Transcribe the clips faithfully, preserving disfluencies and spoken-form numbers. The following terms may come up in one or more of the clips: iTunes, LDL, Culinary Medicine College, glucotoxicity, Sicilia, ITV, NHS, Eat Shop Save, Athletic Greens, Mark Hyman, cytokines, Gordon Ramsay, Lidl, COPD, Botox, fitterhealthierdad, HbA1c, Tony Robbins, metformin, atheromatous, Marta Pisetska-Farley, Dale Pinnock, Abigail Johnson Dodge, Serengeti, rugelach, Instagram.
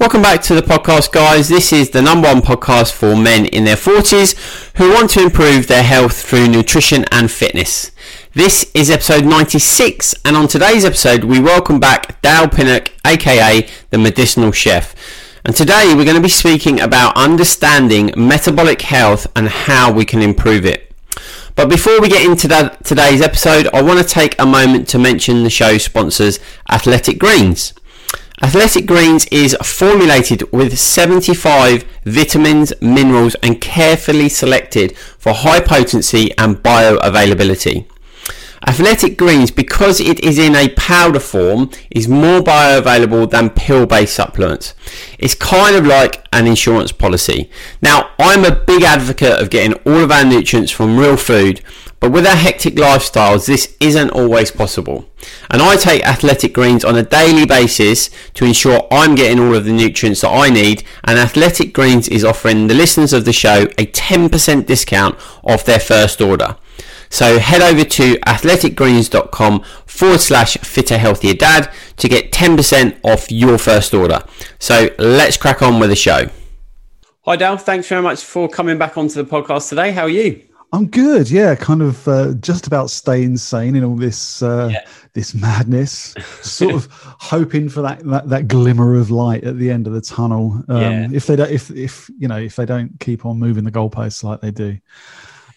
Welcome back to the podcast, guys. This is the number one podcast for men in their forties who want to improve their health through nutrition and fitness. This is episode ninety-six, and on today's episode, we welcome back Dale Pinnock, aka The Medicinal Chef. And today, we're going to be speaking about understanding metabolic health and how we can improve it. But before we get into that, today's episode, I want to take a moment to mention the show sponsors, Athletic Greens. Athletic Greens is formulated with seventy-five vitamins, minerals, and carefully selected for high potency and bioavailability. Athletic Greens, because it is in a powder form, is more bioavailable than pill-based supplements. It's kind of like an insurance policy. Now, I'm a big advocate of getting all of our nutrients from real food, but with our hectic lifestyles, this isn't always possible. And I take Athletic Greens on a daily basis to ensure I'm getting all of the nutrients that I need, and Athletic Greens is offering the listeners of the show a ten percent discount off their first order. So head over to athletic greens dot com forward slash fitter healthier dad to get ten percent off your first order. So let's crack on with the show. Hi Dale, thanks very much for coming back onto the podcast today. How are you? I'm good, yeah, kind of uh, just about staying sane in all this uh, yeah. this madness, sort of hoping for that, that that glimmer of light at the end of the tunnel. Um, yeah. If they don't, if if you know, if they don't keep on moving the goalposts like they do.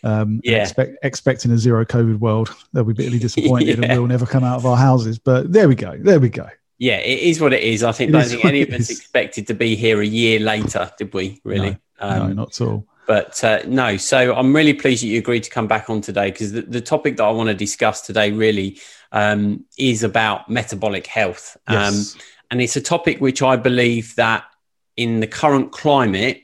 Um, yeah. expect, expecting a zero COVID world, they'll be bitterly disappointed yeah. and we'll never come out of our houses. But there we go. There we go. Yeah, it is what it is. I think don't think any of us expected to be here a year later, did we? Really? No, um, no not at all. But uh, no, so I'm really pleased that you agreed to come back on today, because the, the topic that I want to discuss today really um, is about metabolic health. Yes. Um, and it's a topic which I believe that in the current climate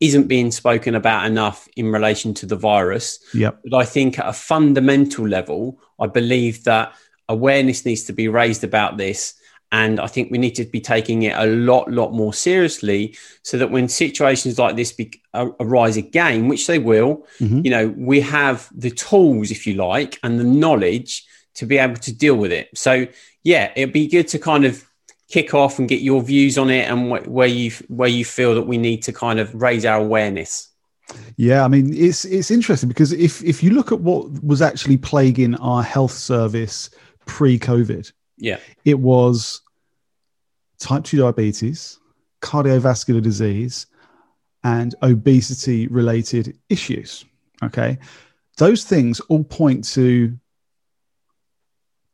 isn't being spoken about enough in relation to the virus. Yep. But I think at a fundamental level, I believe that awareness needs to be raised about this. And I think we need to be taking it a lot, lot more seriously, so that when situations like this be- arise again, which they will, mm-hmm. you know, we have the tools, if you like, and the knowledge to be able to deal with it. So yeah, it'd be good to kind of kick off and get your views on it, and wh- where you where you feel that we need to kind of raise our awareness. Yeah, I mean, it's it's interesting, because if if you look at what was actually plaguing our health service pre-COVID, yeah, it was type two diabetes, cardiovascular disease, and obesity-related issues. Okay, those things all point to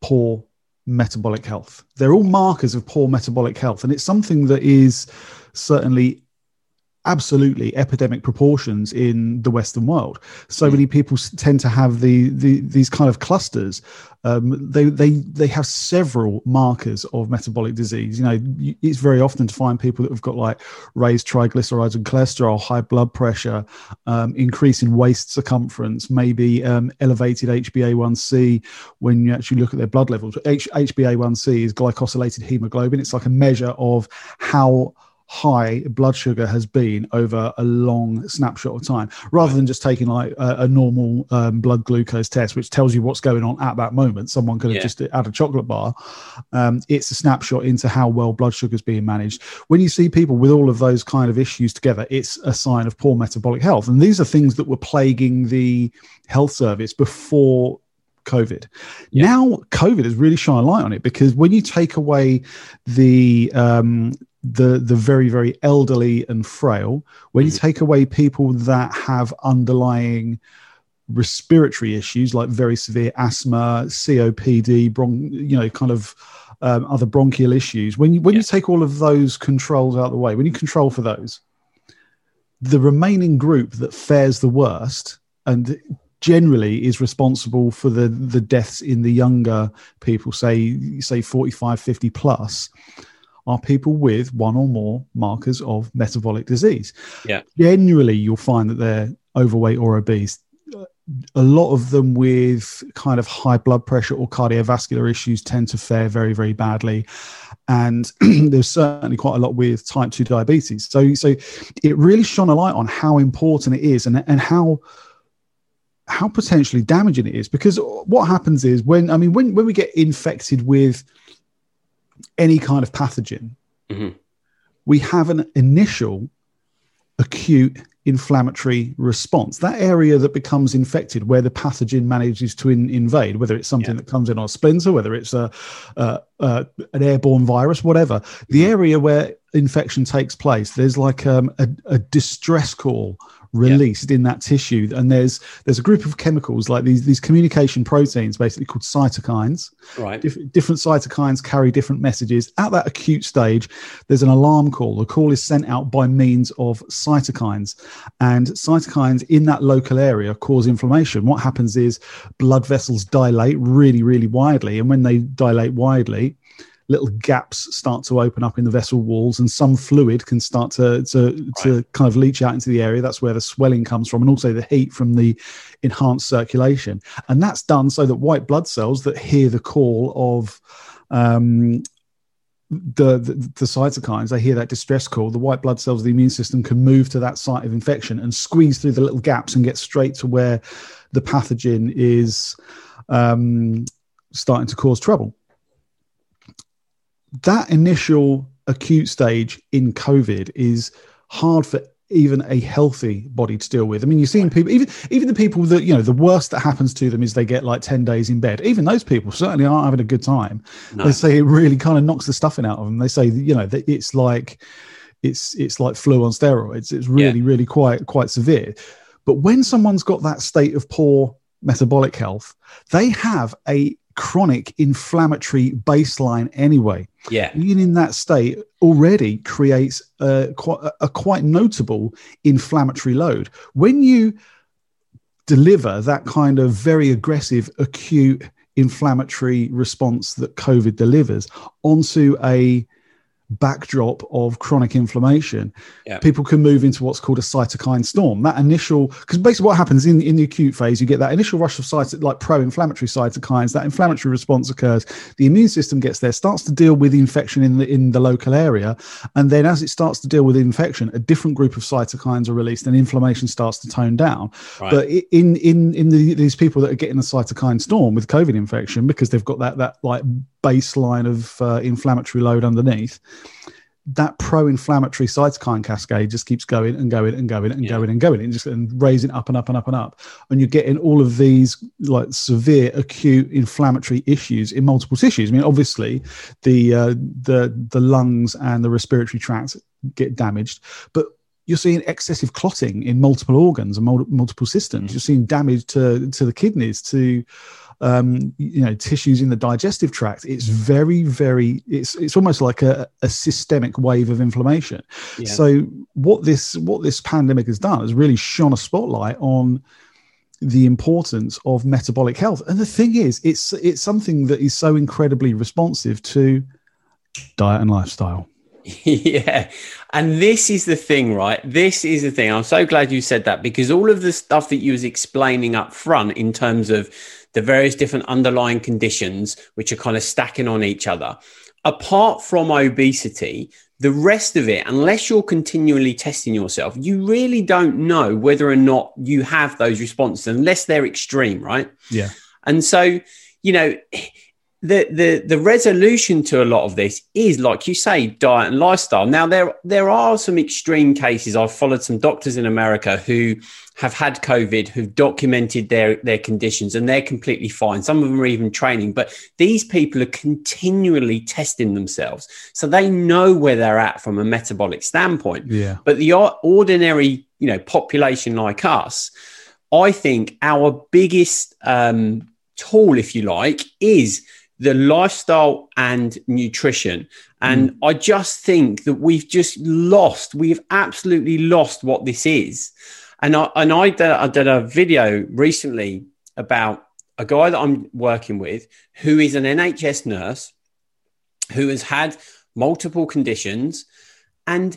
poor metabolic health. They're all markers of poor metabolic health, and it's something that is certainly absolutely epidemic proportions in the Western world. So mm. many people tend to have the, the these kind of clusters. Um, they they they have several markers of metabolic disease. You know, it's very often to find people that have got like raised triglycerides and cholesterol, high blood pressure, um, increase in waist circumference, maybe um, elevated H b A one c. When you actually look at their blood levels, H- H b A one c is glycosylated hemoglobin. It's like a measure of how high blood sugar has been over a long snapshot of time, rather than just taking like a, a normal um, blood glucose test, which tells you what's going on at that moment. Someone could have yeah. just had a chocolate bar. Um, it's a snapshot into how well blood sugar is being managed. When you see people with all of those kind of issues together, it's a sign of poor metabolic health. And these are things that were plaguing the health service before COVID. Yeah. Now COVID has really shined a light on it, because when you take away the um, the the very, very elderly and frail, when you take away people that have underlying respiratory issues like very severe asthma, C O P D, bron- you know, kind of um, other bronchial issues, when you, when yeah. you take all of those controls out of the way, when you control for those, the remaining group that fares the worst and generally is responsible for the the deaths in the younger people, say say forty-five, fifty plus, are people with one or more markers of metabolic disease. Yeah. Generally, you'll find that they're overweight or obese. A lot of them with kind of high blood pressure or cardiovascular issues tend to fare very, very badly. And there's certainly quite a lot with type two diabetes. So, so it really shone a light on how important it is and, and how, how potentially damaging it is. Because what happens is when, I mean, when, when we get infected with any kind of pathogen, mm-hmm. we have an initial acute inflammatory response, that area that becomes infected where the pathogen manages to in, invade, whether it's something yeah. that comes in on a splinter, whether it's a, a, a an airborne virus, whatever, the area where infection takes place, there's like um, a, a distress call released yeah. in that tissue. And there's there's a group of chemicals like these these communication proteins basically called cytokines. Right. Dif- different cytokines carry different messages. At that acute stage, there's an alarm call. The call is sent out by means of cytokines. And cytokines in that local area cause inflammation. What happens is blood vessels dilate really, really widely. And when they dilate widely, little gaps start to open up in the vessel walls and some fluid can start to to, right. to kind of leach out into the area. That's where the swelling comes from, and also the heat from the enhanced circulation. And that's done so that white blood cells that hear the call of um, the, the, the cytokines, they hear that distress call, the white blood cells of the immune system can move to that site of infection and squeeze through the little gaps and get straight to where the pathogen is um, starting to cause trouble. That initial acute stage in COVID is hard for even a healthy body to deal with. I mean, you're seeing people, even even the people that, you know, the worst that happens to them is they get like ten days in bed. Even those people certainly aren't having a good time. No. They say it really kind of knocks the stuffing out of them. They say, you know, that it's like, it's it's like flu on steroids. It's really, yeah. really quite, quite severe. But when someone's got that state of poor metabolic health, they have a chronic inflammatory baseline anyway. Yeah. Being in that state already creates a, a quite notable inflammatory load. When you deliver that kind of very aggressive, acute inflammatory response that COVID delivers onto a backdrop of chronic inflammation, yeah. people can move into what's called a cytokine storm. That initial, because basically what happens in, in the acute phase, you get that initial rush of cyto- like pro-inflammatory cytokines. That inflammatory response occurs. The immune system gets there, starts to deal with the infection in the in the local area, and then as it starts to deal with the infection, a different group of cytokines are released, and inflammation starts to tone down. Right. But in in in the, these people that are getting the cytokine storm with COVID infection, because they've got that that like baseline of uh, inflammatory load underneath, that pro-inflammatory cytokine cascade just keeps going and going and going and yeah. going and going and just and raising up and up and up and up. And you're getting all of these like severe acute inflammatory issues in multiple tissues. I mean, obviously the, uh, the, the lungs and the respiratory tract get damaged, but you're seeing excessive clotting in multiple organs and mul- multiple systems. Mm-hmm. You're seeing damage to, to the kidneys, to, Um, you know, tissues in the digestive tract. It's very, very, it's it's almost like a, a systemic wave of inflammation. Yeah. So what this what this pandemic has done is really shone a spotlight on the importance of metabolic health. And the thing is, it's it's something that is so incredibly responsive to diet and lifestyle. Yeah. And this is the thing, right? This is the thing. I'm so glad you said that, because all of the stuff that you was explaining up front in terms of the various different underlying conditions, which are kind of stacking on each other, apart from obesity, the rest of it, unless you're continually testing yourself, you really don't know whether or not you have those responses unless they're extreme, right? Yeah. And so, you know, The, the the resolution to a lot of this is, like you say, diet and lifestyle. Now, there there are some extreme cases. I've followed some doctors in America who have had COVID, who've documented their, their conditions, and they're completely fine. Some of them are even training, but these people are continually testing themselves. So they know where they're at from a metabolic standpoint. Yeah. But the ordinary, you know, population like us, I think our biggest um, tool, if you like, is the lifestyle and nutrition. And mm. I just think that we've just lost, we've absolutely lost what this is. And I and I did, I did a video recently about a guy that I'm working with who is an N H S nurse who has had multiple conditions. And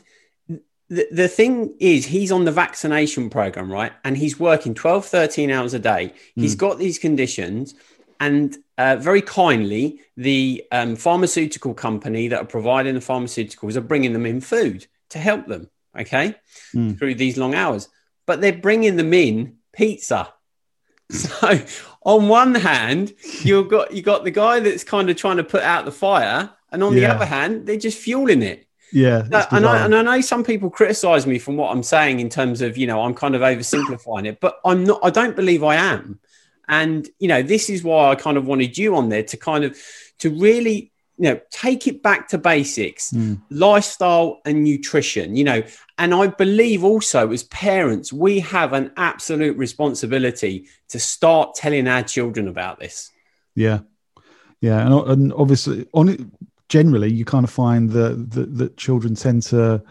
the, the thing is, he's on the vaccination program, right? And he's working twelve, thirteen hours a day. Mm. He's got these conditions. And uh, very kindly, the um, pharmaceutical company that are providing the pharmaceuticals are bringing them in food to help them, okay, mm. through these long hours. But they're bringing them in pizza. So on one hand, you've got, you got the guy that's kind of trying to put out the fire. And on yeah. the other hand, they're just fueling it. Yeah. So, and, I, and I know some people criticize me from what I'm saying in terms of, you know, I'm kind of oversimplifying it, but I'm not, I don't believe I am. And, you know, this is why I kind of wanted you on there to kind of, to really, you know, take it back to basics, mm. lifestyle and nutrition, you know. And I believe also as parents, we have an absolute responsibility to start telling our children about this. Yeah. Yeah. And, and obviously, on it, generally, you kind of find that, that, that children tend to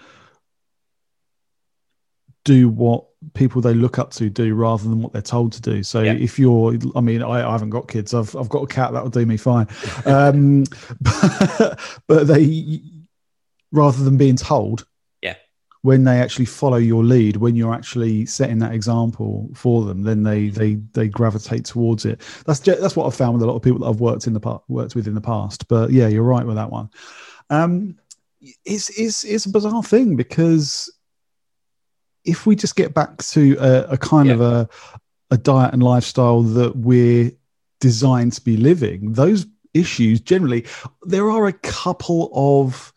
do what people they look up to do rather than what they're told to do. So yeah. if you're, I mean, I, I haven't got kids. I've I've got a cat. That'll do me fine. Um, but, but they, rather than being told, yeah, when they actually follow your lead, when you're actually setting that example for them, then they they they gravitate towards it. That's just, that's what I've found with a lot of people that I've worked in the past, worked with in the past. But yeah, you're right with that one. Um, it's it's it's a bizarre thing because. If we just get back to a, a kind yeah. of a, a diet and lifestyle that we're designed to be living, those issues generally, there are a couple of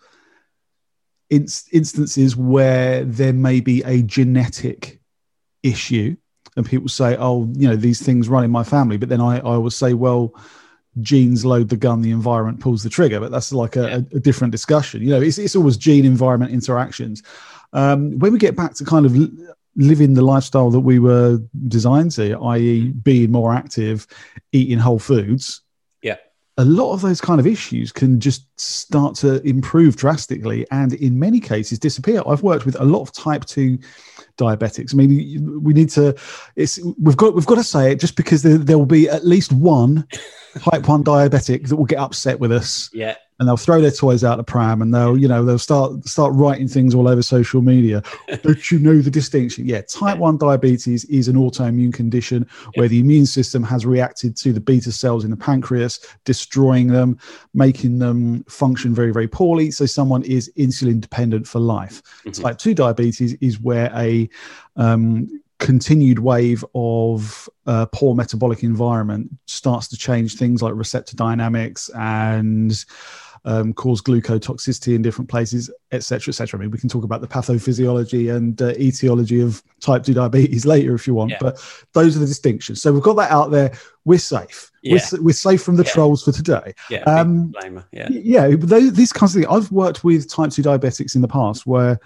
in- instances where there may be a genetic issue and people say, oh, you know, these things run in my family. But then I, I always say, well, genes load the gun, the environment pulls the trigger. But that's like a, yeah. a, a different discussion. You know, it's, it's always gene environment interactions. Um, when we get back to kind of living the lifestyle that we were designed to, that is being more active, eating whole foods, yeah, a lot of those kind of issues can just start to improve drastically and in many cases disappear. I've worked with a lot of type two diabetics. I mean, we need to, it's, we've got, we've got to say it just because there, there will be at least one type one diabetic that will get upset with us. Yeah. And they'll throw their toys out the pram, and they'll, you know, they'll start start writing things all over social media. Don't you know the distinction? Yeah, type yeah. one diabetes is an autoimmune condition yeah. where the immune system has reacted to the beta cells in the pancreas, destroying them, making them function very, very poorly. So someone is insulin dependent for life. Mm-hmm. Type two diabetes is where a um, continued wave of uh, poor metabolic environment starts to change things like receptor dynamics and um, cause glucotoxicity in different places, et cetera, et cetera. I mean, we can talk about the pathophysiology and uh, etiology of type two diabetes later if you want, yeah. but those are the distinctions. So we've got that out there. We're safe. Yeah. We're, we're safe from the yeah. trolls for today. Yeah, um, yeah. yeah those, these kinds of things. I've worked with type two diabetics in the past where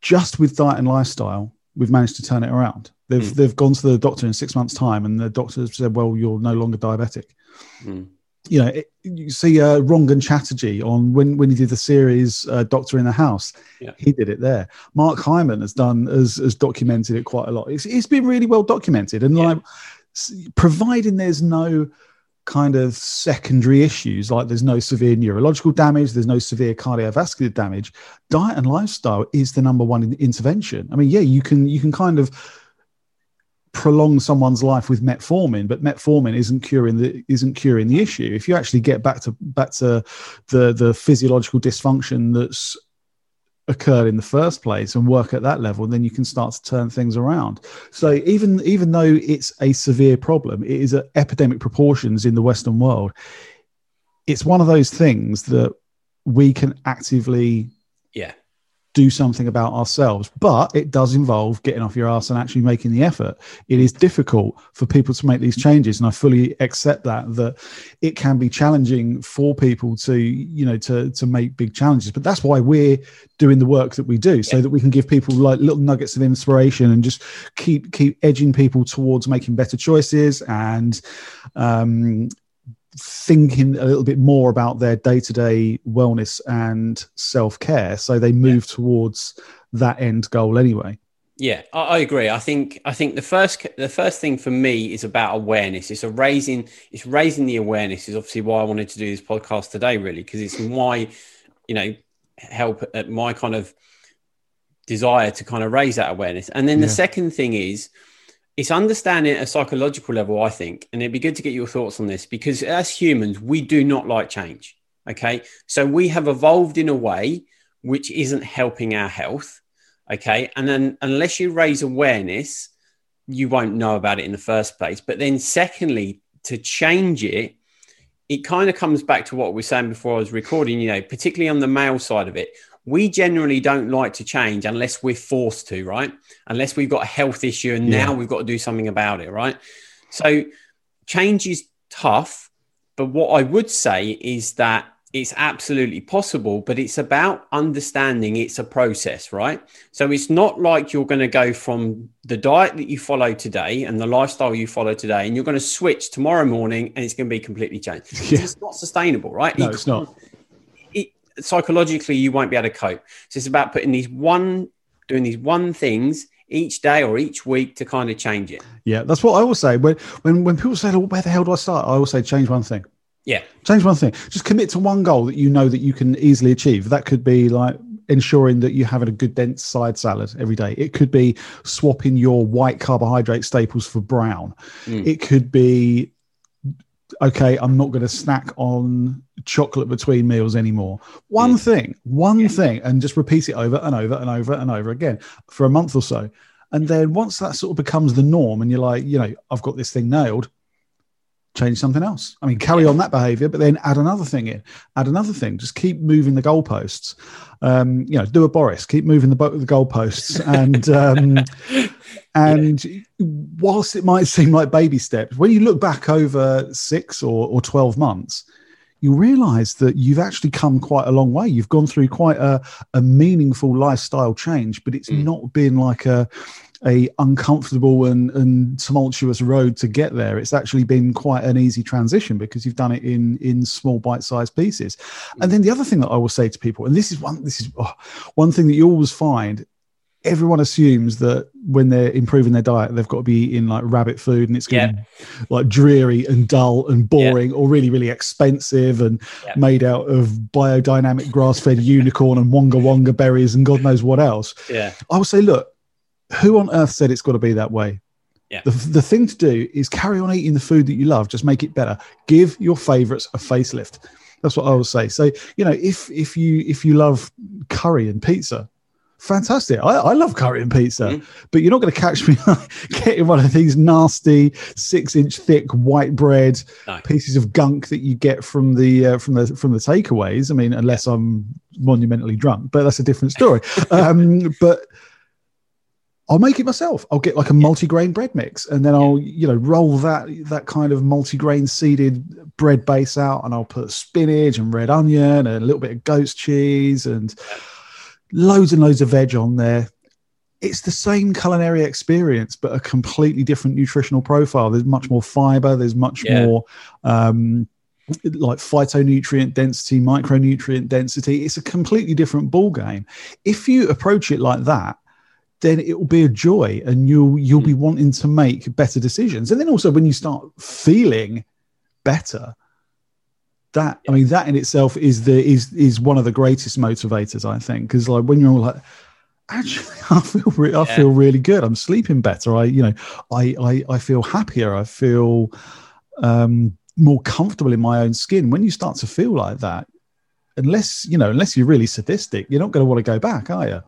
just with diet and lifestyle, we've managed to turn it around. They've mm. they've gone to the doctor in six months' time, and the doctor said, "Well, you're no longer diabetic." Mm. You know, it, you see uh, Rangan Chatterjee on when, when he did the series uh, Doctor in the House, yeah. he did it there. Mark Hyman has done has, has documented it quite a lot. It's it's been really well documented, and yeah. like providing there's no kind of secondary issues, like there's no severe neurological damage, there's no severe cardiovascular damage, diet and lifestyle is the number one in- intervention. I mean, yeah, you can you can kind of prolong someone's life with metformin, but metformin isn't curing the isn't curing the issue. If you actually get back to back to the the physiological dysfunction that's occurred in the first place and work at that level, then you can start to turn things around. So even even though it's a severe problem, it is at epidemic proportions in the Western world. It's one of those things that we can actively yeah do something about ourselves, but it does involve getting off your ass and actually making the effort. It is difficult for people to make these changes, and I fully accept that that it can be challenging for people to, you know, to to make big challenges. But that's why we're doing the work that we do, so yeah. that we can give people like little nuggets of inspiration and just keep keep edging people towards making better choices and um, thinking a little bit more about their day-to-day wellness and self-care, so they move yeah. towards that end goal anyway. Yeah, I, I agree. I think I think the first the first thing for me is about awareness. It's a raising it's raising the awareness is obviously why I wanted to do this podcast today, really, because it's my, you know, help at my kind of desire to kind of raise that awareness. And then yeah. the second thing is it's understanding at a psychological level, I think, and it'd be good to get your thoughts on this, because as humans, we do not like change. Okay, so we have evolved in a way which isn't helping our health. Okay. And then unless you raise awareness, you won't know about it in the first place. But then secondly, to change it, it kind of comes back to what we were saying before I was recording, you know, particularly on the male side of it. We generally don't like to change unless we're forced to, right? Unless we've got a health issue and yeah. now we've got to do something about it, right? So change is tough. But what I would say is that it's absolutely possible, but it's about understanding it's a process, right? So it's not like you're going to go from the diet that you follow today and the lifestyle you follow today, and you're going to switch tomorrow morning and it's going to be completely changed. Yeah. It's not sustainable, right? No, it it's not. It, psychologically, you won't be able to cope. So it's about putting these one, doing these one things each day or each week to kind of change it. Yeah, that's what I always say. When when when people say, oh, where the hell do I start? I always say, change one thing. Yeah. Change one thing. Just commit to one goal that you know that you can easily achieve. That could be like ensuring that you have a good dense side salad every day. It could be swapping your white carbohydrate staples for brown. Mm. It could be, okay, I'm not going to snack on chocolate between meals anymore. One yeah. thing, one yeah. thing, and just repeat it over and over and over and over again for a month or so. And then once that sort of becomes the norm and you're like, you know, I've got this thing nailed, change something else. I mean, carry on that behavior, but then add another thing in, add another thing, just keep moving the goalposts. Um, you know, do a Boris, keep moving the, bo- the goalposts. And, um, and yeah. whilst it might seem like baby steps, when you look back over six or, or twelve months, you realize that you've actually come quite a long way. You've gone through quite a, a meaningful lifestyle change, but it's mm. not been like a, a uncomfortable and, and tumultuous road to get there. It's actually been quite an easy transition because you've done it in, in small bite-sized pieces. And then the other thing that I will say to people, and this is one, this is oh, one thing that you always find, everyone assumes that when they're improving their diet, they've got to be eating like rabbit food and it's going to yeah. be like dreary and dull and boring yeah. or really, really expensive and yeah. made out of biodynamic grass-fed unicorn and wonga wonga berries and God knows what else. Yeah. I will say, look, who on earth said it's got to be that way? Yeah. The, the thing to do is carry on eating the food that you love. Just make it better. Give your favorites a facelift. That's what I would say. So, you know, if, if you, if you love curry and pizza, fantastic. I, I love curry and pizza, mm-hmm. but you're not going to catch me getting one of these nasty six inch thick white bread no. pieces of gunk that you get from the, uh, from the, from the takeaways. I mean, unless I'm monumentally drunk, but that's a different story. um, but, I'll make it myself. I'll get like a multi-grain bread mix and then I'll, you know, roll that that kind of multi-grain seeded bread base out and I'll put spinach and red onion and a little bit of goat's cheese and loads and loads of veg on there. It's the same culinary experience, but a completely different nutritional profile. There's much more fiber. There's much yeah. more um, like phytonutrient density, micronutrient density. It's a completely different ball game. If you approach it like that, then it will be a joy and you'll, you'll be wanting to make better decisions. And then also when you start feeling better, that, I mean, that in itself is the, is, is one of the greatest motivators, I think. Cause like when you're all like, actually, I feel, re- I yeah. feel really good. I'm sleeping better. I, you know, I, I, I feel happier. I feel um, more comfortable in my own skin. When you start to feel like that, unless, you know, unless you're really sadistic, you're not going to want to go back, are you?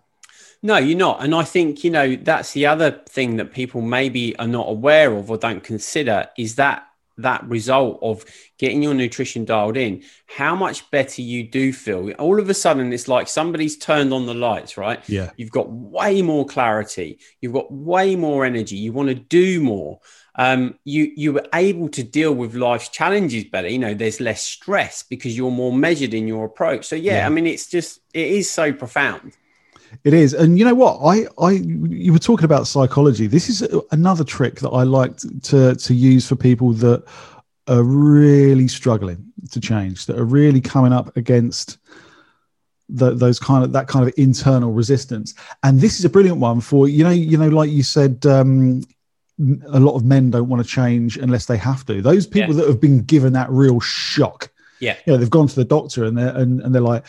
No, you're not. And I think, you know, that's the other thing that people maybe are not aware of or don't consider is that that result of getting your nutrition dialed in, how much better you do feel. All of a sudden, it's like somebody's turned on the lights, right? Yeah. You've got way more clarity. You've got way more energy. You want to do more. Um, you, you were able to deal with life's challenges better. You know, there's less stress because you're more measured in your approach. So, yeah, yeah. I mean, it's just, it is so profound. It is. And you know what? I, I, you were talking about psychology. This is another trick that I like to, to use for people that are really struggling to change, that are really coming up against the, those kind of that kind of internal resistance. And this is a brilliant one for, you know, you know, like you said, um, a lot of men don't want to change unless they have to. Those people yeah. that have been given that real shock. Yeah. You know, they've gone to the doctor and they're, and, and they're like,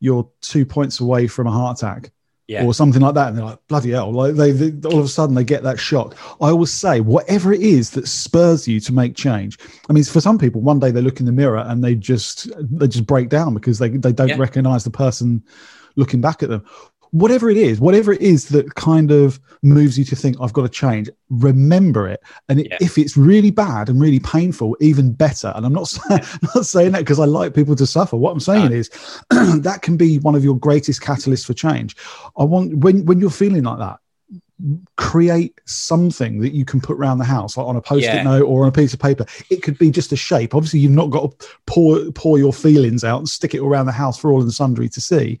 you're two points away from a heart attack. Yeah. Or something like that. And they're like, bloody hell. Like they, they all of a sudden they get that shock. I always say, whatever it is that spurs you to make change. I mean, for some people, one day they look in the mirror and they just they just break down because they, they don't yeah. recognize the person looking back at them. Whatever it is, whatever it is that kind of moves you to think, I've got to change, remember it. And it, yeah. if it's really bad and really painful, even better. And I'm not, yeah. not saying that because I like people to suffer. What I'm saying no. is that can be one of your greatest catalysts for change. I want, when, when you're feeling like that, create something that you can put around the house, like on a post-it yeah. note or on a piece of paper. It could be just a shape. Obviously, you've not got to pour, pour your feelings out and stick it around the house for all and sundry to see.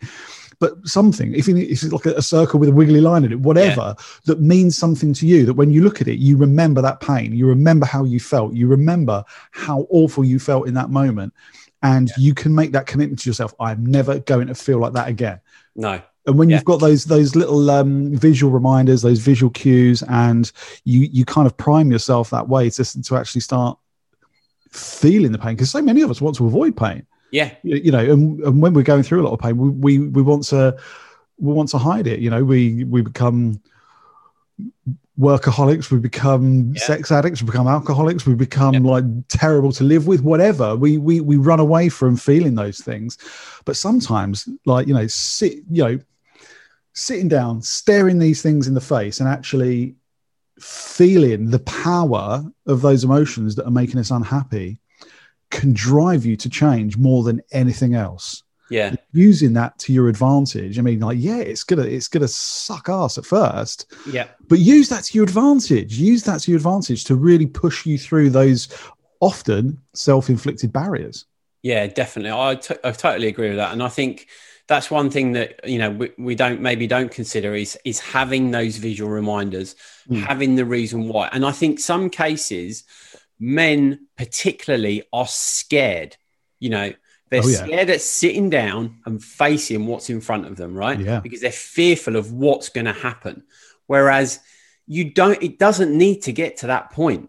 But something, if it's like a circle with a wiggly line in it, whatever, yeah. that means something to you, that when you look at it, you remember that pain, you remember how you felt, you remember how awful you felt in that moment. And yeah. you can make that commitment to yourself. I'm never going to feel like that again. No. And when yeah. you've got those those little um, visual reminders, those visual cues, and you you kind of prime yourself that way to, to actually start feeling the pain, because so many of us want to avoid pain. Yeah, you know, and, and when we're going through a lot of pain, we, we we want to we want to hide it. You know, we we become workaholics, we become yeah. sex addicts, we become alcoholics, we become yeah. like terrible to live with, whatever. We we we run away from feeling those things, but sometimes, like you know, sit you know, sitting down, staring these things in the face, and actually feeling the power of those emotions that are making us unhappy can drive you to change more than anything else. Yeah. Using that to your advantage. I mean, like, yeah, it's gonna it's gonna suck ass at first. Yeah. But use that to your advantage. Use that to your advantage to really push you through those often self-inflicted barriers. Yeah, definitely. I, t- I totally agree with that. And I think that's one thing that, you know, we, we don't maybe don't consider is is having those visual reminders, mm. having the reason why. And I think some cases men particularly are scared, you know, they're oh, yeah. scared at sitting down and facing what's in front of them, right? Yeah. Because they're fearful of what's going to happen. Whereas you don't, it doesn't need to get to that point.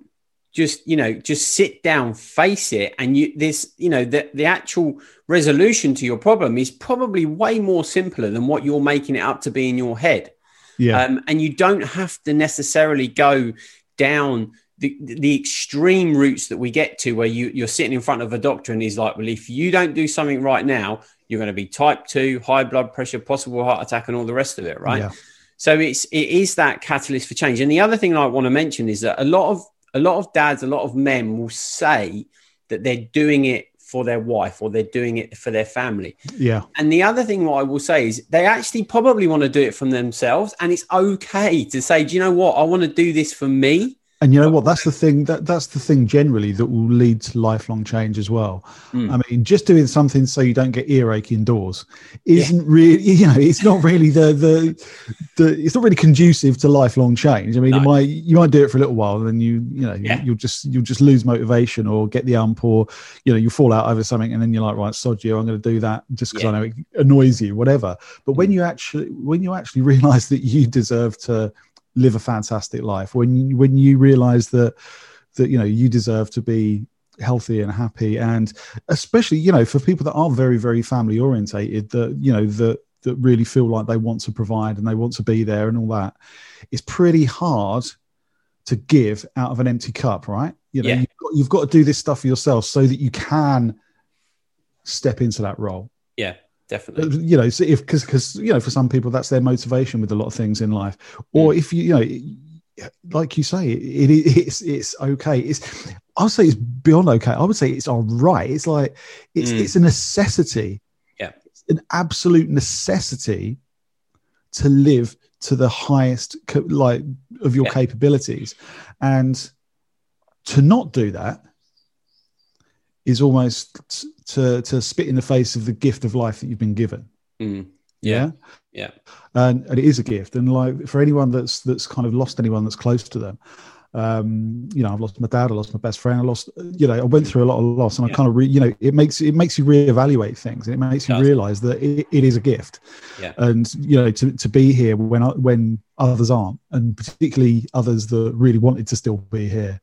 Just, you know, just sit down, face it. And you, this, you know, the, the actual resolution to your problem is probably way more simpler than what you're making it up to be in your head. Yeah. Um, and you don't have to necessarily go down The, the extreme routes that we get to where you, you're sitting in front of a doctor and he's like, well, if you don't do something right now, you're going to be type two, high blood pressure, possible heart attack and all the rest of it. Right. Yeah. So it's, it is that catalyst for change. And the other thing I want to mention is that a lot of, a lot of dads, a lot of men will say that they're doing it for their wife or they're doing it for their family. Yeah. And the other thing what I will say is they actually probably want to do it from themselves. And it's okay to say, do you know what? I want to do this for me. And you know what? That's the thing. That that's the thing generally that will lead to lifelong change as well. Mm. I mean, just doing something so you don't get earache indoors isn't yeah. really, you know, it's not really the, the the it's not really conducive to lifelong change. I mean, no. you might you might do it for a little while, and then you you know yeah. you'll just you'll just lose motivation or get the ump, or you know you fall out over something, and then you're like, right, sod you, I'm going to do that just because yeah. I know it annoys you, whatever. But mm. when you actually when you actually realise that you deserve to live a fantastic life, when you, when you realize that that you know you deserve to be healthy and happy, and especially you know for people that are very very family orientated, that you know that that really feel like they want to provide and they want to be there and all that, it's pretty hard to give out of an empty cup, right? You know yeah. you've got, you've got to do this stuff for yourself so that you can step into that role. Yeah. Definitely. You know, so if because because you know, for some people that's their motivation with a lot of things in life. Or mm. if you you know, like you say, it, it it's it's okay. It's I'll say it's beyond okay. I would say it's all right. It's like it's mm. it's a necessity. Yeah, it's an absolute necessity to live to the highest like of your yeah. capabilities, and to not do that is almost to to spit in the face of the gift of life that you've been given. Mm. Yeah. Yeah. yeah. And, and it is a gift. And like for anyone that's, that's kind of lost anyone that's close to them, Um, you know, I've lost my dad, I lost my best friend, I lost, you know, I went through a lot of loss, and yeah. I kind of, re, you know, it makes, it makes you reevaluate things, and it makes it you realize that it, it is a gift. Yeah. And, you know, to, to be here when, when others aren't, and particularly others that really wanted to still be here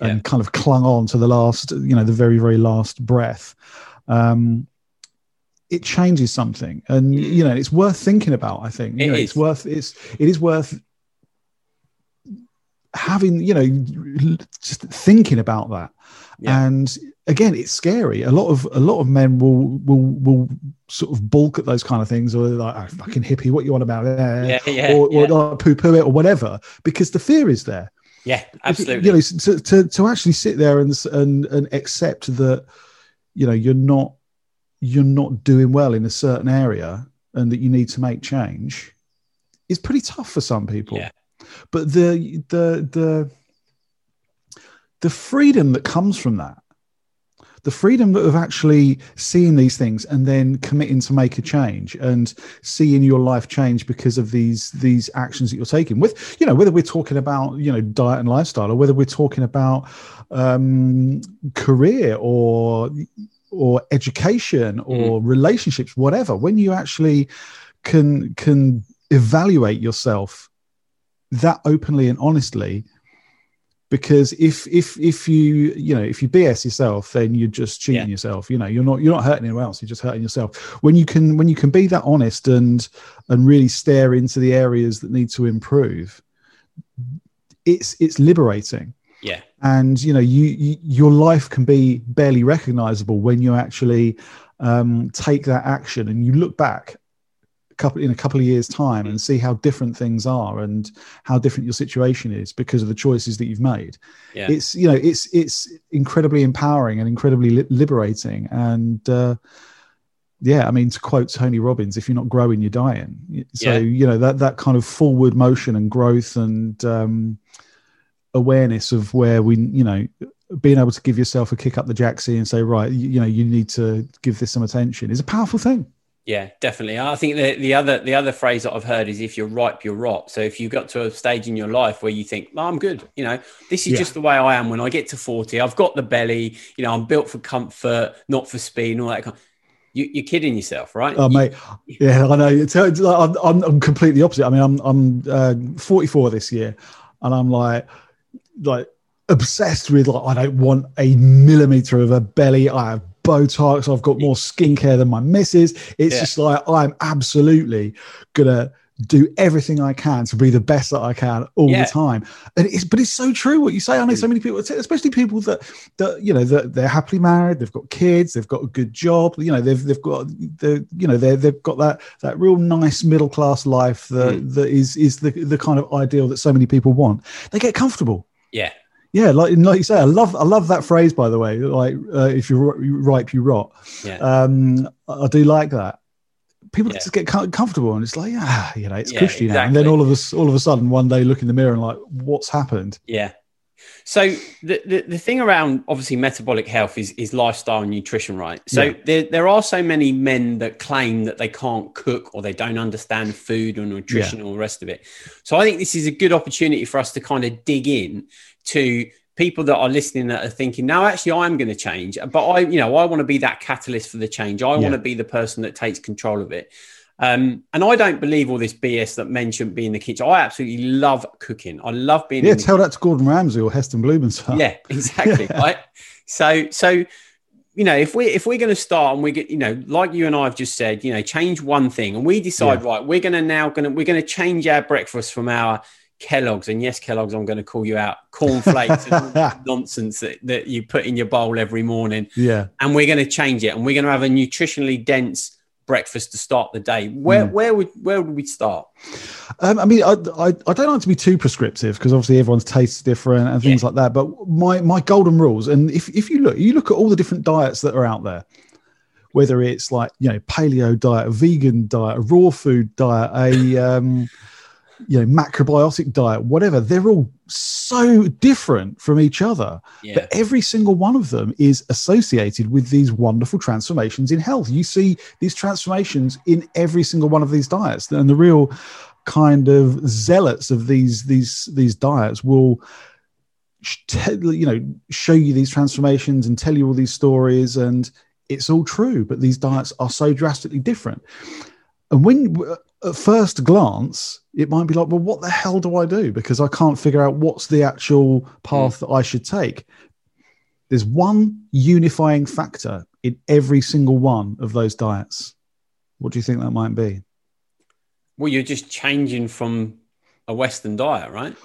yeah. and kind of clung on to the last, you know, the very, very last breath. Um, it changes something, and, you know, it's worth thinking about, I think. You know, it's worth, it's, it is worth having, you know, just thinking about that. Yeah. And again, it's scary. A lot of a lot of men will will will sort of balk at those kind of things, or like, oh, fucking hippie, what you want about it, yeah, yeah, or, yeah. or like, poo-poo it or whatever, because the fear is there. Yeah, absolutely. If, you know, to, to to actually sit there and and and accept that, you know, you're not you're not doing well in a certain area, and that you need to make change, is pretty tough for some people. Yeah. But the the the the freedom that comes from that, the freedom of actually seeing these things and then committing to make a change, and seeing your life change because of these these actions that you're taking, with, you know, whether we're talking about, you know, diet and lifestyle, or whether we're talking about um, career or or education or mm. relationships, whatever. When you actually can can evaluate yourself that openly and honestly, because if if if you you know if you B S yourself, then you're just cheating yeah. yourself. You know, you're not you're not hurting anyone else, you're just hurting yourself. When you can when you can be that honest and and really stare into the areas that need to improve, it's it's liberating. Yeah. And you know, you, you your life can be barely recognizable when you actually um take that action, and you look back couple in a couple of years' time and see how different things are and how different your situation is because of the choices that you've made. Yeah. It's, you know, it's, it's incredibly empowering and incredibly li- liberating. And uh, yeah, I mean, to quote Tony Robbins, if you're not growing, you're dying. So, yeah. you know, that, that kind of forward motion and growth and um, awareness of where we, you know, being able to give yourself a kick up the jacksie and say, right, you, you know, you need to give this some attention is a powerful thing. Yeah, definitely. I think the, the other the other phrase that I've heard is, if you're ripe, you're rot. So if you got to a stage in your life where you think, oh, I'm good, you know, this is yeah. just the way I am when I get to forty. I've got the belly, you know, I'm built for comfort, not for speed and all that kind of... you, you're kidding yourself, right? Oh, you... mate. Yeah, I know. It's, I'm, I'm, I'm completely opposite. I mean, I'm I'm uh, forty-four this year, and I'm like like obsessed with, like, I don't want a millimetre of a belly. I have Botox, I've got more skincare than my missus. It's yeah. just like, I'm absolutely gonna do everything I can to be the best that I can all yeah. the time. And it's, but it's so true what you say. I know so many people, especially people that that you know that they're happily married, they've got kids, they've got a good job, you know, they've they've got the you know they they've got that that real nice middle class life that mm. that is is the the kind of ideal that so many people want. They get comfortable. Yeah. Yeah, like like you say, I love I love that phrase. By the way, like uh, if you're ripe, you rot. Yeah. Um, I do like that. People yeah. just get comfortable, and it's like, ah, you know, it's yeah, cushy exactly. now. And then all of a all of a sudden, one day, look in the mirror and like, what's happened? Yeah. So the, the, the thing around obviously metabolic health is, is lifestyle and nutrition, right? So yeah. there, there are so many men that claim that they can't cook or they don't understand food or nutrition yeah. or the rest of it. So I think this is a good opportunity for us to kind of dig in to people that are listening that are thinking, no, actually, I'm going to change. But I, you know, I want to be that catalyst for the change. I yeah. want to be the person that takes control of it. Um, and I don't believe all this B S that men shouldn't be in the kitchen. I absolutely love cooking. I love being yeah, in the tell kitchen. That to Gordon Ramsay or Heston Blumenthal. Yeah, exactly. yeah. Right. So, so, you know, if we, if we're going to start and we get, you know, like you and I have just said, you know, change one thing, and we decide, yeah. right, we're going to now going to, we're going to change our breakfast from our Kellogg's, and yes, Kellogg's, I'm going to call you out, cornflakes and all that nonsense that, that you put in your bowl every morning. Yeah. And we're going to change it. And we're going to have a nutritionally dense breakfast to start the day. Where mm. where would where would we start? Um, I mean, I, I I don't like to be too prescriptive, because obviously everyone's tastes different and things yeah. like that. But my my golden rules, and if if you look you look at all the different diets that are out there, whether it's like, you know, paleo diet, a vegan diet, a raw food diet, a um, you know, macrobiotic diet, whatever, they're all so different from each other, yeah. but every single one of them is associated with these wonderful transformations in health. You see these transformations in every single one of these diets, and the real kind of zealots of these these these diets will you know, show you these transformations and tell you all these stories, and it's all true, but these diets are so drastically different. And when at first glance, it might be like, well, what the hell do I do? Because I can't figure out what's the actual path that I should take. There's one unifying factor in every single one of those diets. What do you think that might be? Well, you're just changing from a Western diet, right?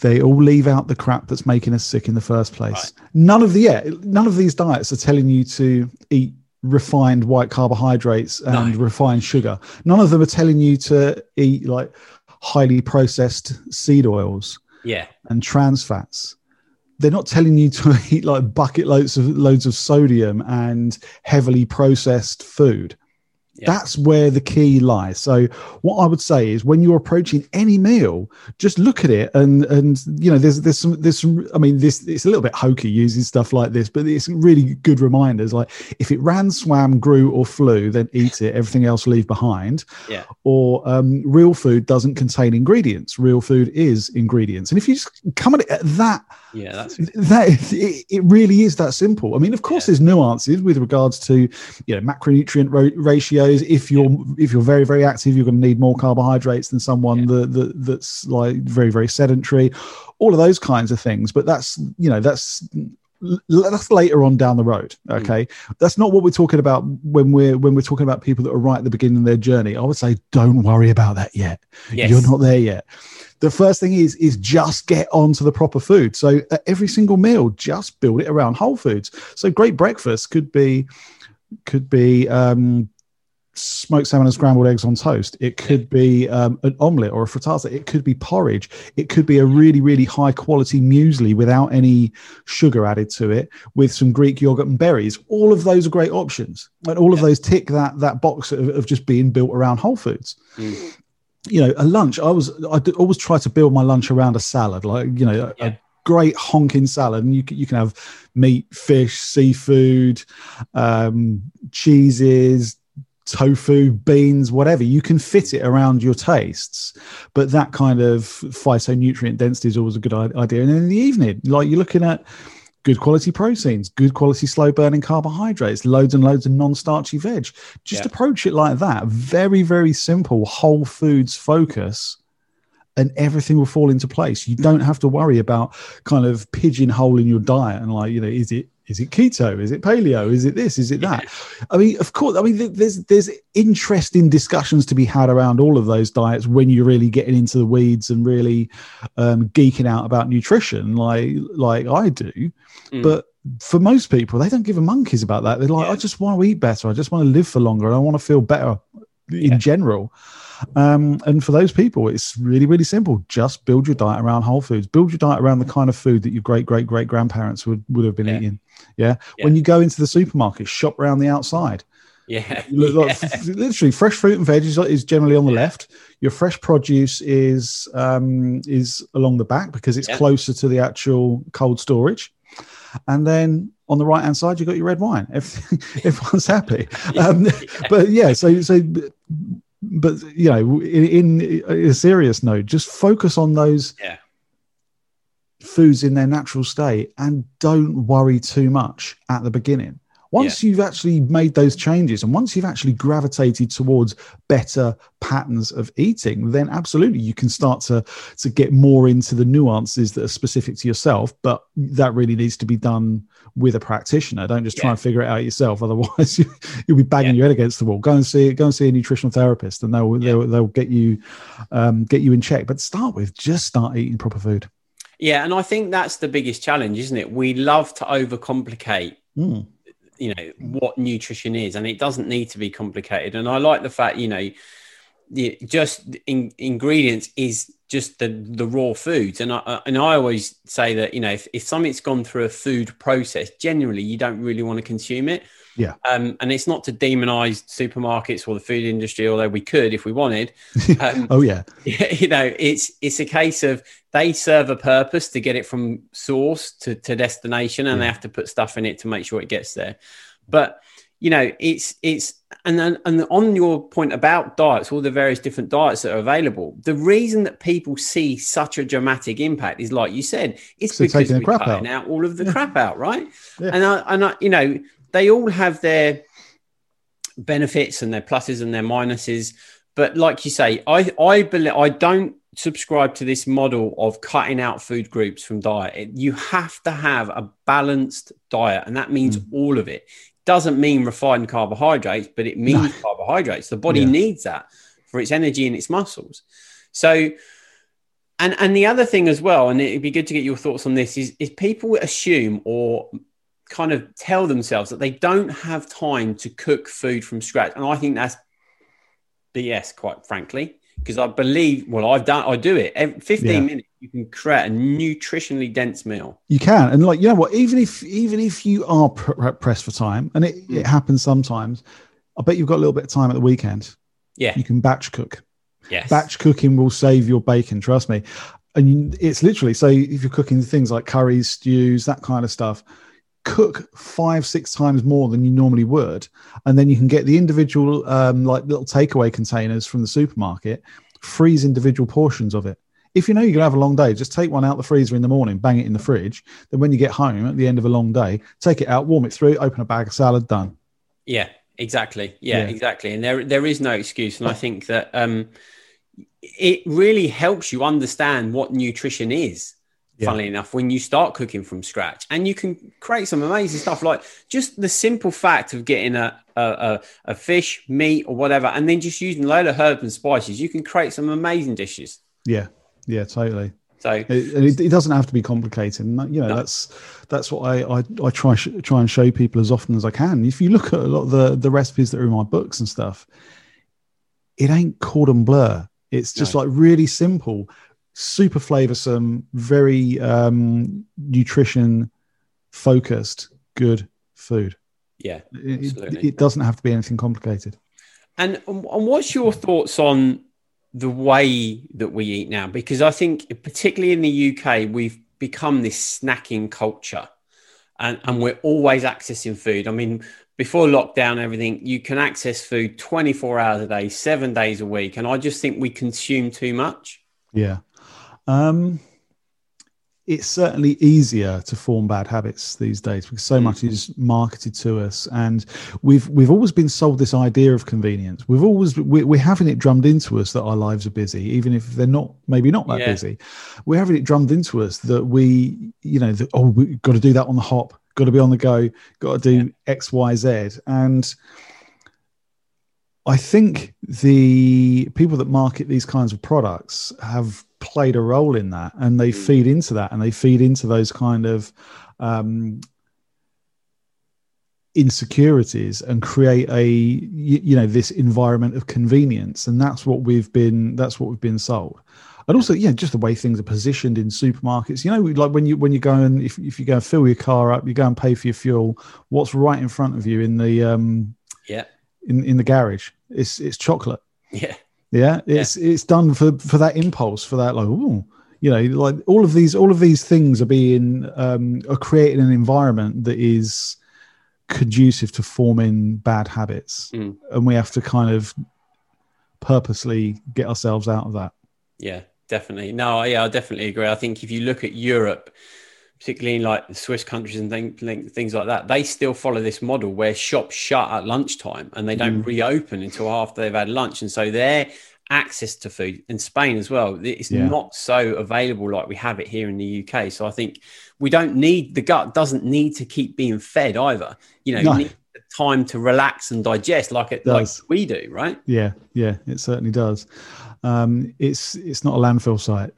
They all leave out the crap that's making us sick in the first place. Right. None of the yeah, none of these diets are telling you to eat refined white carbohydrates and no. refined sugar. None of them are telling you to eat like highly processed seed oils yeah. and trans fats. They're not telling you to eat like bucket loads of loads of sodium and heavily processed food. Yeah. That's where the key lies. So what I would say is, when you're approaching any meal, just look at it and and you know, there's there's some there's some, I mean, this it's a little bit hokey using stuff like this, but it's really good reminders. Like, if it ran, swam, grew, or flew, then eat it. Everything else leave behind. Yeah. Or um, real food doesn't contain ingredients. Real food is ingredients. And if you just come at it at that, yeah, that's that it, it really is that simple. I mean, of course, yeah. there's nuances with regards to you know macronutrient ro- ratio. If you're yeah. if you're very very active, you're going to need more carbohydrates than someone yeah. that, that that's like very very sedentary, all of those kinds of things. But that's you know that's that's later on down the road. Okay, mm. that's not what we're talking about when we're when we're talking about people that are right at the beginning of their journey. I would say, don't worry about that yet. Yes. You're not there yet. The first thing is is just get onto the proper food. So at every single meal, just build it around whole foods. So great breakfast could be could be. Um, smoked salmon and scrambled eggs on toast. It could be um, an omelette or a frittata. It could be porridge. It could be a really, really high quality muesli without any sugar added to it, with some Greek yogurt and berries. All of those are great options. And all of yeah. those tick that that box of, of just being built around whole foods. Mm. You know, a lunch, I was I always try to build my lunch around a salad, like, you know, yeah. a, great honking salad, and you can, you can have meat, fish, seafood, um, cheeses, tofu, beans, whatever. You can fit it around your tastes, but that kind of phytonutrient density is always a good idea. And then in the evening, like, you're looking at good quality proteins, good quality slow burning carbohydrates, loads and loads of non-starchy veg. Just yeah. approach it like that. Very, very simple, whole foods focus, and everything will fall into place. You don't have to worry about kind of pigeonholing your diet and like, you know, is it Is it keto? Is it paleo? Is it this? Is it that? Yeah. I mean, of course, I mean, there's there's interesting discussions to be had around all of those diets when you're really getting into the weeds and really um, geeking out about nutrition like like I do. Mm. But for most people, they don't give a monkeys about that. They're like, yeah. I just want to eat better. I just want to live for longer. And I want to feel better yeah. in general. Um, and for those people, it's really, really simple. Just build your diet around whole foods. Build your diet around the kind of food that your great, great, great grandparents would, would have been yeah. eating. Yeah? yeah. When you go into the supermarket, shop around the outside. Yeah. Like, yeah. Literally, fresh fruit and veg is, is generally on the yeah. left. Your fresh produce is um, is along the back, because it's yeah. closer to the actual cold storage. And then on the right hand side, you've got your red wine. Everything, everyone's happy. Um, yeah. But yeah, so so. But, you know, in, in a serious note, just focus on those yeah. foods in their natural state, and don't worry too much at the beginning. Once yeah. you've actually made those changes, and once you've actually gravitated towards better patterns of eating, then absolutely you can start to to get more into the nuances that are specific to yourself. But that really needs to be done with a practitioner. Don't just yeah. try and figure it out yourself. Otherwise, you, you'll be banging yeah. your head against the wall. Go and see go and see a nutritional therapist, and they'll yeah. they'll, they'll get you um, get you in check. But start with just start eating proper food. Yeah, and I think that's the biggest challenge, isn't it? We love to overcomplicate. Mm. you know, what nutrition is, and it doesn't need to be complicated. And I like the fact, you know, the, just in, ingredients is just the, the raw foods. And I, and I always say that, you know, if, if something's gone through a food process, generally you don't really want to consume it. Yeah. Um, and it's not to demonize supermarkets or the food industry, although we could, if we wanted. Um, oh yeah. You know, it's, it's a case of they serve a purpose to get it from source to, to destination, and yeah. they have to put stuff in it to make sure it gets there. But you know, it's, it's, and then, and on your point about diets, all the various different diets that are available, the reason that people see such a dramatic impact is, like you said, it's so because we're crap cutting out. out all of the yeah. crap out, right? Yeah. And I, and I, you know, they all have their benefits and their pluses and their minuses. But like you say, I, I believe, I don't subscribe to this model of cutting out food groups from diet. It, you have to have a balanced diet, and that means mm. all of it. Doesn't mean refined carbohydrates, but it means no. carbohydrates. The body yeah. needs that for its energy and its muscles. So, and and the other thing as well, and it'd be good to get your thoughts on this, is, is people assume or kind of tell themselves that they don't have time to cook food from scratch. And I think that's B S, quite frankly, because I believe, well, I've done, I do it every fifteen yeah. minutes. You can create a nutritionally dense meal. You can. And like, you know what, even if, even if you are pr- pressed for time, and it, it happens sometimes, I bet you've got a little bit of time at the weekend. Yeah. You can batch cook. Yes. Batch cooking will save your bacon. Trust me. And it's literally, so if you're cooking things like curries, stews, that kind of stuff, cook five, six times more than you normally would. And then you can get the individual, um, like little takeaway containers from the supermarket, freeze individual portions of it. If you know you're going to have a long day, just take one out the freezer in the morning, bang it in the fridge. Then when you get home at the end of a long day, take it out, warm it through, open a bag of salad, done. Yeah, exactly. Yeah, yeah. exactly. And there, there is no excuse. And I think that um, it really helps you understand what nutrition is. Yeah. Funnily enough, when you start cooking from scratch, and you can create some amazing stuff, like just the simple fact of getting a a, a, a fish, meat or whatever, and then just using a load of herbs and spices, you can create some amazing dishes. Yeah. Yeah, totally. So it, it, it doesn't have to be complicated. And, you know, no. that's that's what I, I, I try try and show people as often as I can. If you look at a lot of the, the recipes that are in my books and stuff, it ain't cordon bleu. It's just no. like really simple, super flavoursome, very um, nutrition focused, good food. Yeah, it, it, it doesn't have to be anything complicated. And, and what's your thoughts on the way that we eat now? Because I think particularly in the U K, we've become this snacking culture, and, and we're always accessing food. I mean, before lockdown, everything, you can access food twenty-four hours a day, seven days a week. And I just think we consume too much. Yeah. Um, it's certainly easier to form bad habits these days because so much is marketed to us, and we've we've always been sold this idea of convenience. We've always we're, we're having it drummed into us that our lives are busy, even if they're not, maybe not that yeah. busy. We're having it drummed into us that we, you know, that, oh, we've got to do that on the hop, got to be on the go, got to do yeah. X, Y, Z. And I think the people that market these kinds of products have played a role in that, and they feed into that, and they feed into those kind of um, insecurities and create a, you, you know, this environment of convenience. And that's what we've been, that's what we've been sold. And also, yeah, just the way things are positioned in supermarkets, you know, like when you, when you go and if, if you go and fill your car up, you go and pay for your fuel, what's right in front of you in the, um, yeah, in, in the garage, it's, it's chocolate. Yeah. Yeah, it's yeah. it's done for, for that impulse, for that, like, ooh, you know, like all of these all of these things are being um, are creating an environment that is conducive to forming bad habits, mm. and we have to kind of purposely get ourselves out of that. Yeah, definitely. No, yeah, I definitely agree. I think if you look at Europe, particularly in like the Swiss countries and things, things like that, they still follow this model where shops shut at lunchtime and they don't mm. reopen until after they've had lunch. And so their access to food, in Spain as well, it's yeah. not so available like we have it here in the U K. So I think we don't need, the gut doesn't need to keep being fed either. You know, no. you need the time to relax and digest like it, it like we do, right? Yeah, yeah, it certainly does. Um, it's it's not a landfill site.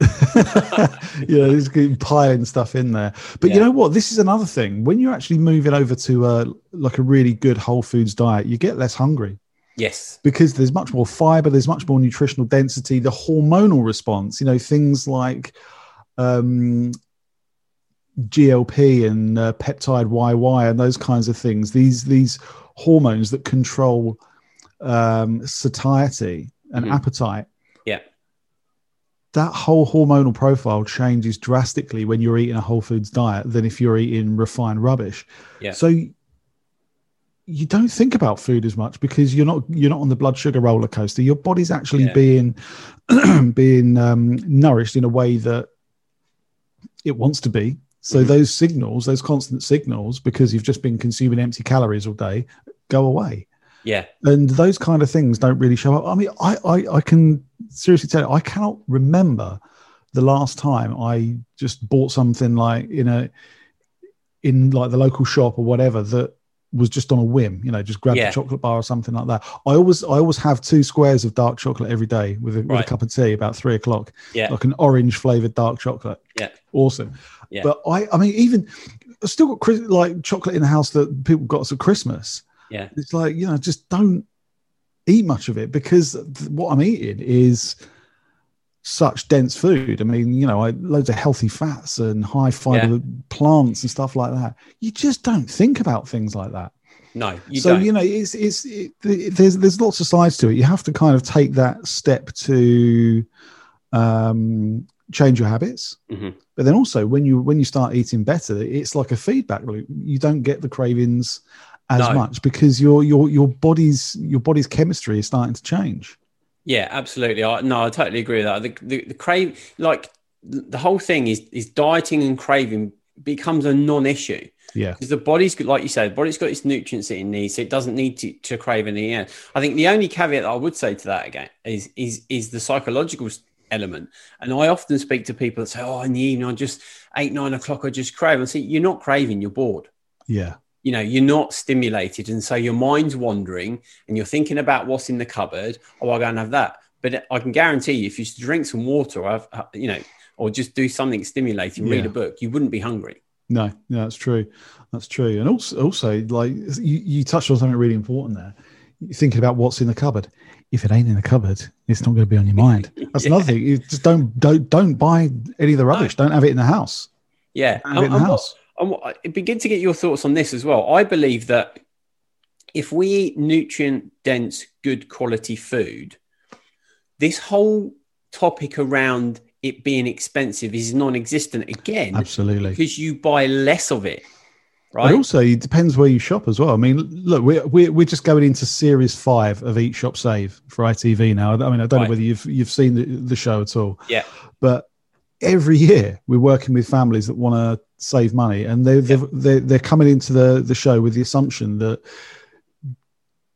You know, it's piling stuff in there. But yeah. you know what? This is another thing. When you're actually moving over to a, like a really good whole foods diet, you get less hungry. Yes. Because there's much more fiber. There's much more nutritional density. The hormonal response, you know, things like um, G L P and uh, peptide Y Y and those kinds of things, these, these hormones that control um, satiety and mm-hmm. appetite. Yeah. That whole hormonal profile changes drastically when you're eating a whole foods diet than if you're eating refined rubbish. Yeah. So you don't think about food as much because you're not you're not on the blood sugar roller coaster. Your body's actually yeah. being being um, nourished in a way that it wants to be. So mm-hmm. those signals, those constant signals, because you've just been consuming empty calories all day, go away. Yeah. And those kind of things don't really show up. I mean, I, I, I can seriously tell you, I cannot remember the last time I just bought something like in a in like the local shop or whatever that was just on a whim, you know, just grab yeah. a chocolate bar or something like that. I always, I always have two squares of dark chocolate every day with a, right. with a cup of tea about three o'clock, yeah. like an orange flavored dark chocolate. Yeah. Awesome. Yeah. But I, I mean, even I've still got like chocolate in the house that people got us at Christmas. Yeah. It's like, you know, just don't eat much of it because th- what I'm eating is such dense food. I mean, you know, I loads of healthy fats and high fiber yeah. plants and stuff like that. You just don't think about things like that. No, you so, don't. You know, it's it's it, it, there's there's lots of sides to it. You have to kind of take that step to um, change your habits, mm-hmm. but then also when you when you start eating better, it's like a feedback loop. You don't get the cravings as no. much because your your your body's your body's chemistry is starting to change. Yeah, absolutely. I, no, I totally agree with that. The, the, the crave, like the whole thing is, is dieting and craving becomes a non-issue. Yeah, because the body's got, like you said, the body's got its nutrients that it needs, so it doesn't need to, to crave in the end. I think the only caveat that I would say to that again is is is the psychological element. And I often speak to people that say, "Oh, in the evening, I just eight nine o'clock, I just crave." I say, "You're not craving; you're bored." Yeah. You know, you're not stimulated. And so your mind's wandering and you're thinking about what's in the cupboard. Oh, I'll go and have that. But I can guarantee you, if you drink some water, or have, you know, or just do something stimulating, yeah. read a book, you wouldn't be hungry. No, no, that's true. That's true. And also, also like you, you touched on something really important there. You're thinking about what's in the cupboard. If it ain't in the cupboard, it's not going to be on your mind. That's yeah. another thing. You just don't, don't, don't buy any of the rubbish. No. Don't have it in the house. Yeah. Don't have it in the house. Not- And it'd be good to get your thoughts on this as well. I believe that if we eat nutrient-dense, good quality food, this whole topic around it being expensive is non-existent again. Absolutely. Because you buy less of it, right? But also, it depends where you shop as well. I mean, look, we're, we're, we're just going into series five of Eat, Shop, Save for I T V now. I mean, I don't right. know whether you've you've seen the, the show at all. Yeah. But every year we're working with families that want to save money, and they're, yeah. they're, they're coming into the, the show with the assumption that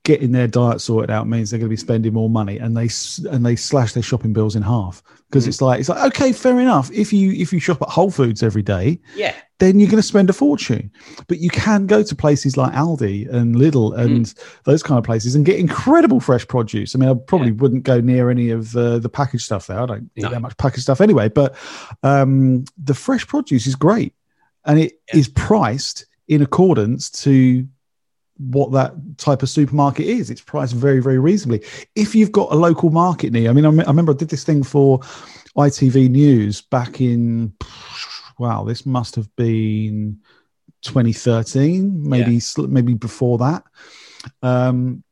getting their diet sorted out means they're going to be spending more money, and they and they slash their shopping bills in half because mm. it's like it's like okay, fair enough, if you if you shop at Whole Foods every day, yeah, then you're going to spend a fortune, but you can go to places like Aldi and Lidl and mm. those kind of places and get incredible fresh produce. I mean, I probably yeah. wouldn't go near any of the the packaged stuff there. I don't eat no. that much packaged stuff anyway, but um the fresh produce is great, and it yeah. is priced in accordance to what that type of supermarket is. It's priced very, very reasonably. If you've got a local market near, I mean, I, me- I remember I did this thing for I T V News back in, wow, this must have been twenty thirteen, maybe, yeah. sl- maybe before that. Um,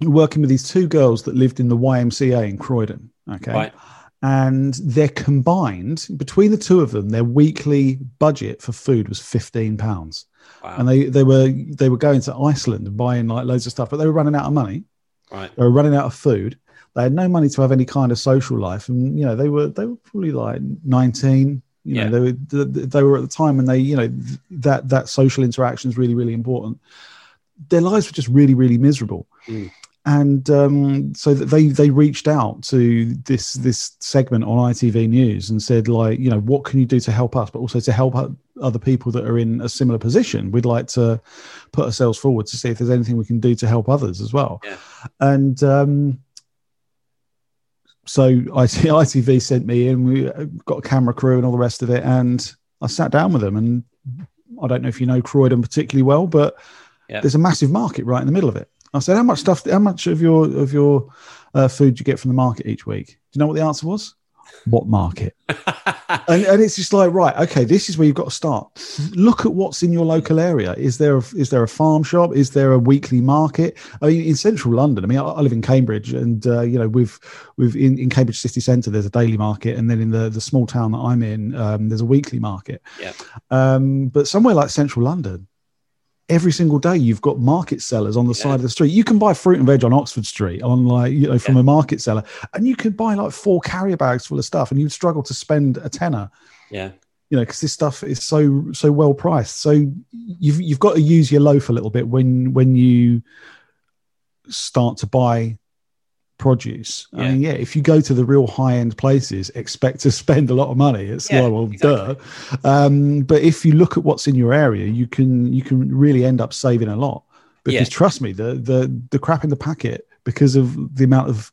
working with these two girls that lived in the Y M C A in Croydon. Okay. Right. And they're combined between the two of them, their weekly budget for food was fifteen pounds. Wow. And they, they were they were going to Iceland and buying like loads of stuff, but they were running out of money. Right. They were running out of food. They had no money to have any kind of social life, and you know they were they were probably like nineteen. You yeah. know, they were they were at the time when they you know that that social interaction is really really important. Their lives were just really really miserable, mm. and um, so they they reached out to this this segment on I T V News and said, like, you know, what can you do to help us, but also to help us. Other people that are in a similar position, we'd like to put ourselves forward to see if there's anything we can do to help others as well. Yeah. And um, so I T V sent me in, we got a camera crew and all the rest of it. And I sat down with them, and I don't know if you know Croydon particularly well, but yeah. there's a massive market right in the middle of it. I said, how much stuff, how much of your, of your uh, food do you get from the market each week? Do you know what the answer was? What market? and, and it's just like, right, okay, this is where you've got to start. Look at what's in your local area. Is there a, is there a farm shop? Is there a weekly market? I mean, in central London, I mean, I, I live in Cambridge, and uh, you know, we've we've in, in Cambridge city centre there's a daily market, and then in the the small town that I'm in, um, there's a weekly market. Yeah. Um, but somewhere like central London, every single day you've got market sellers on the yeah. side of the street. You can buy fruit and veg on Oxford Street, on like, you know, from yeah. a market seller, and you could buy like four carrier bags full of stuff, and you'd struggle to spend a tenner. Yeah. You know, because this stuff is so so well priced. So you've you've got to use your loaf a little bit when when you start to buy produce. Yeah. I mean, yeah, if you go to the real high end places, expect to spend a lot of money. It's yeah, like, well, exactly. duh. Um, but if you look at what's in your area, you can you can really end up saving a lot. Because yeah. trust me, the the the crap in the packet, because of the amount of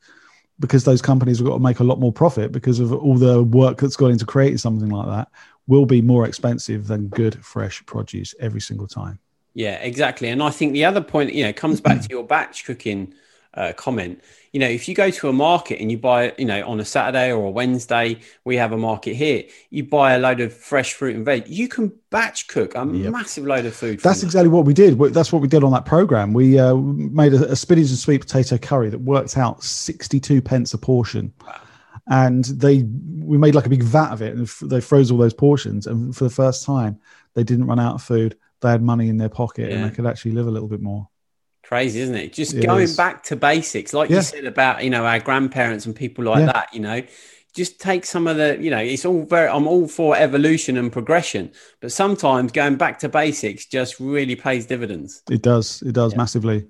because those companies have got to make a lot more profit because of all the work that's gone into creating something like that, will be more expensive than good, fresh produce every single time. Yeah, exactly. And I think the other point, you know, comes back to your batch cooking uh, comment. You know, if you go to a market and you buy, you know, on a Saturday or a Wednesday, we have a market here, you buy a load of fresh fruit and veg, you can batch cook a yep. massive load of food. That's them. Exactly what we did. That's what we did on that program. We uh, made a, a spinach and sweet potato curry that worked out sixty-two pence a portion. Wow. And they we made like a big vat of it, and they froze all those portions. And for the first time, they didn't run out of food. They had money in their pocket yeah. and they could actually live a little bit more. Crazy, isn't it? Just it going is. Back to basics, like yeah. you said about, you know, our grandparents and people like yeah. that, you know, just take some of the, you know, it's all very, I'm all for evolution and progression, but sometimes going back to basics just really pays dividends. It does. It does yeah. massively.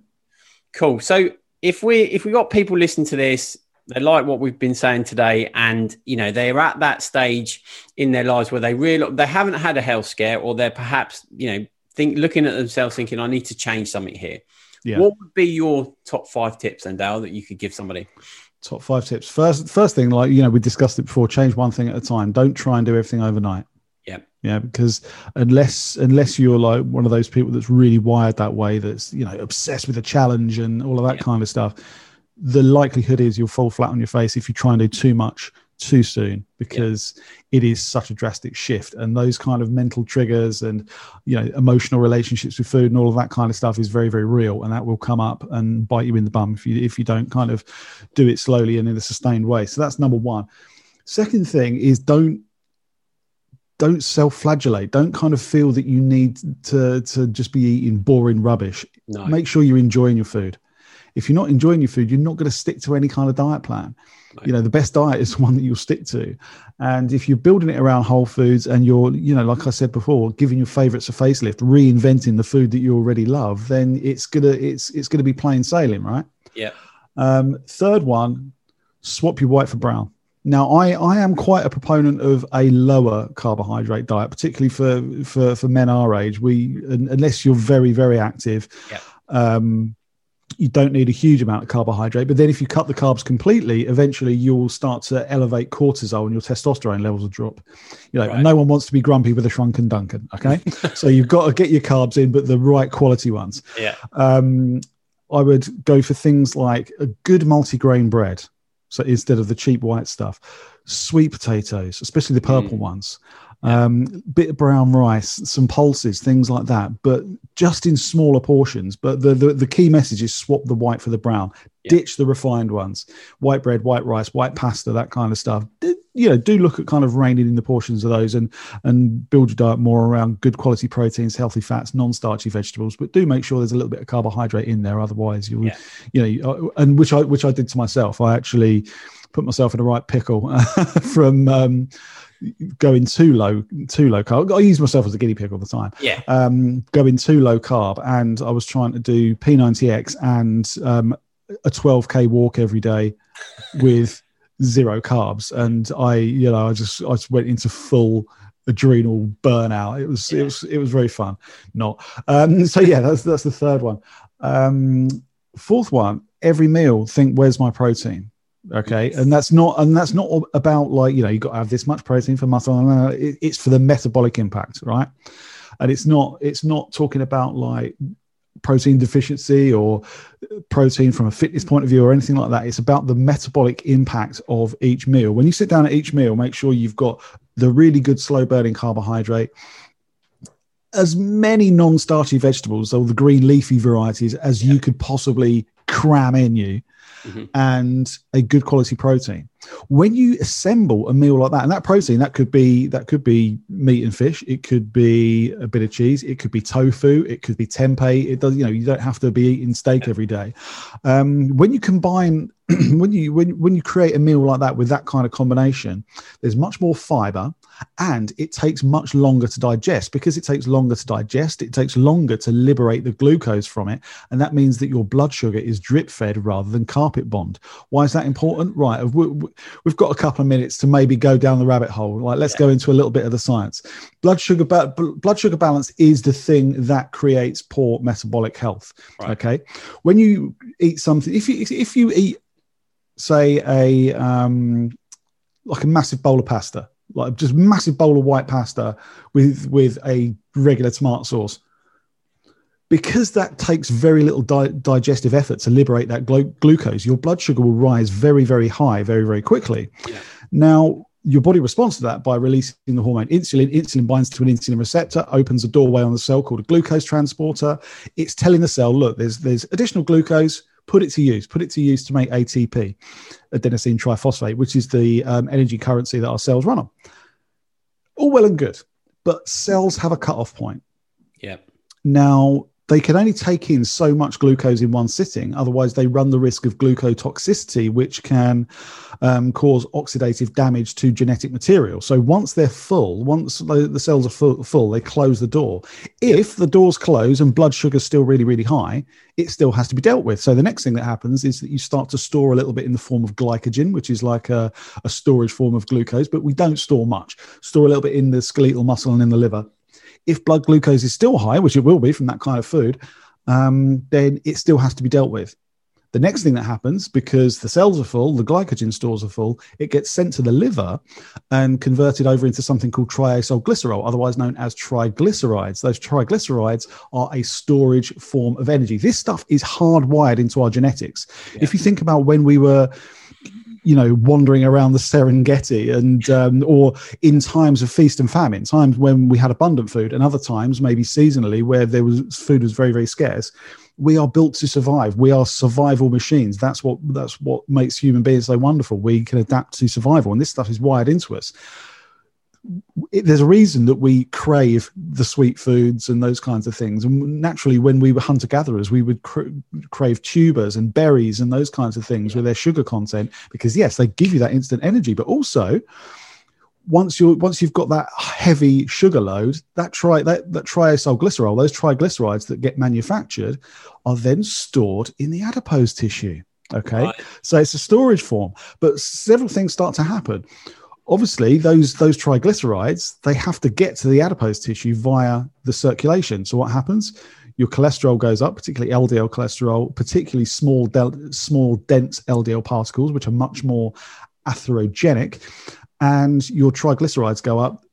Cool. So if we, if we got people listening to this, they like what we've been saying today, and, you know, they're at that stage in their lives where they really, they haven't had a health scare, or they're perhaps, you know, think looking at themselves thinking, I need to change something here. Yeah. What would be your top five tips then, Dale, that you could give somebody? Top five tips. First, first thing, like, you know, we discussed it before, change one thing at a time. Don't try and do everything overnight. Yeah. Yeah. Because unless, unless you're like one of those people that's really wired that way, that's, you know, obsessed with a challenge and all of that yeah. kind of stuff, the likelihood is you'll fall flat on your face if you try and do too much too soon, because yeah. it is such a drastic shift, and those kind of mental triggers and, you know, emotional relationships with food and all of that kind of stuff is very, very real, and that will come up and bite you in the bum if you if you don't kind of do it slowly and in a sustained way. So that's number one. Second thing is don't don't self-flagellate. Don't kind of feel that you need to to just be eating boring rubbish. No. Make sure you're enjoying your food. If you're not enjoying your food, you're not going to stick to any kind of diet plan. Right. You know, the best diet is one that you'll stick to. And if you're building it around whole foods and you're, you know, like I said before, giving your favorites a facelift, reinventing the food that you already love, then it's going to, it's, it's going to be plain sailing, right? Yeah. Um, third one, swap your white for brown. Now, I, I am quite a proponent of a lower carbohydrate diet, particularly for, for, for men our age. We, unless you're very, very active, yeah. um, you don't need a huge amount of carbohydrate, but then if you cut the carbs completely, eventually you'll start to elevate cortisol and your testosterone levels will drop. You know, right. And no one wants to be grumpy with a shrunken Duncan. Okay. So you've got to get your carbs in, but the right quality ones. Yeah. Um, I would go for things like a good multigrain bread. So instead of the cheap white stuff, sweet potatoes, especially the purple mm. ones, um, yeah. bit of brown rice, some pulses, things like that, but just in smaller portions. But the, the, the key message is swap the white for the brown, yeah. ditch the refined ones, white bread, white rice, white pasta, that kind of stuff. You know, do look at kind of reining in the portions of those, and, and build your diet more around good quality proteins, healthy fats, non-starchy vegetables, but do make sure there's a little bit of carbohydrate in there. Otherwise you'll, yeah. you know, and which I, which I did to myself. I actually put myself in a right pickle from um, going too low, too low carb. I use myself as a guinea pig all the time. Yeah. Um, going too low carb. And I was trying to do P ninety X and um, a twelve K walk every day with zero carbs, and I, you know, I just I just went into full adrenal burnout. It was yeah. it was it was very fun. Not um, so yeah. That's that's the third one. Um, fourth one. Every meal, think, where's my protein? Okay, yes. and that's not and that's not about like, you know, you got to have this much protein for muscle. No, no, it, it's for the metabolic impact, right? And it's not it's not talking about like protein deficiency or protein from a fitness point of view or anything like that. It's about the metabolic impact of each meal. When you sit down at each meal, make sure you've got the really good slow burning carbohydrate, as many non-starchy vegetables or the green leafy varieties as yeah. you could possibly cram in you. mm-hmm. and a good quality protein. When you assemble a meal like that, and that protein, that could be that could be meat and fish, it could be a bit of cheese, it could be tofu, it could be tempeh. It does, you know, you don't have to be eating steak every day. Um, when you combine, when you when when you create a meal like that with that kind of combination, there's much more fiber, and it takes much longer to digest because it takes longer to digest. It takes longer to liberate the glucose from it, and that means that your blood sugar is drip fed rather than carpet bombed. Why is that important? Right. We, we, We've got a couple of minutes to maybe go down the rabbit hole. Like, let's yeah. go into a little bit of the science. Blood sugar, ba- blood sugar balance is the thing that creates poor metabolic health. Right. Okay, when you eat something, if you if you eat, say a um, like a massive bowl of pasta, like just massive bowl of white pasta with with a regular tomato sauce. Because that takes very little di- digestive effort to liberate that glu- glucose, your blood sugar will rise very, very high, very, very quickly. Yeah. Now, your body responds to that by releasing the hormone insulin. Insulin binds to an insulin receptor, opens a doorway on the cell called a glucose transporter. It's telling the cell, look, there's there's additional glucose. Put it to use. Put it to use to make A T P, adenosine triphosphate, which is the um, energy currency that our cells run on. All well and good, but cells have a cutoff point. Yeah. Now, they can only take in so much glucose in one sitting. Otherwise, they run the risk of glucotoxicity, which can um, cause oxidative damage to genetic material. So once they're full, once the cells are full, full they close the door. If the doors close and blood sugar is still really, really high, it still has to be dealt with. So the next thing that happens is that you start to store a little bit in the form of glycogen, which is like a, a storage form of glucose, but we don't store much. Store a little bit in the skeletal muscle and in the liver. If blood glucose is still high, which it will be from that kind of food, um, then it still has to be dealt with. The next thing that happens, because the cells are full, the glycogen stores are full, it gets sent to the liver and converted over into something called triacylglycerol, otherwise known as triglycerides. Those triglycerides are a storage form of energy. This stuff is hardwired into our genetics. Yeah. If you think about when we were... you know, wandering around the Serengeti and, um, or in times of feast and famine, times when we had abundant food and other times, maybe seasonally, where there was food was very, very scarce. We are built to survive. We are survival machines. That's what, that's what makes human beings so wonderful. We can adapt to survival, and this stuff is wired into us. It, there's a reason that we crave the sweet foods and those kinds of things. And naturally, when we were hunter-gatherers, we would cra- crave tubers and berries and those kinds of things yeah. with their sugar content, because yes, they give you that instant energy, but also once you're once you've got that heavy sugar load, that tri that, that triacylglycerol, those triglycerides that get manufactured, are then stored in the adipose tissue. Okay, right. So it's a storage form, but several things start to happen. Obviously, those those triglycerides, they have to get to the adipose tissue via the circulation. So what happens? Your cholesterol goes up, particularly L D L cholesterol, particularly small, del- small dense L D L particles, which are much more atherogenic. And your triglycerides go up.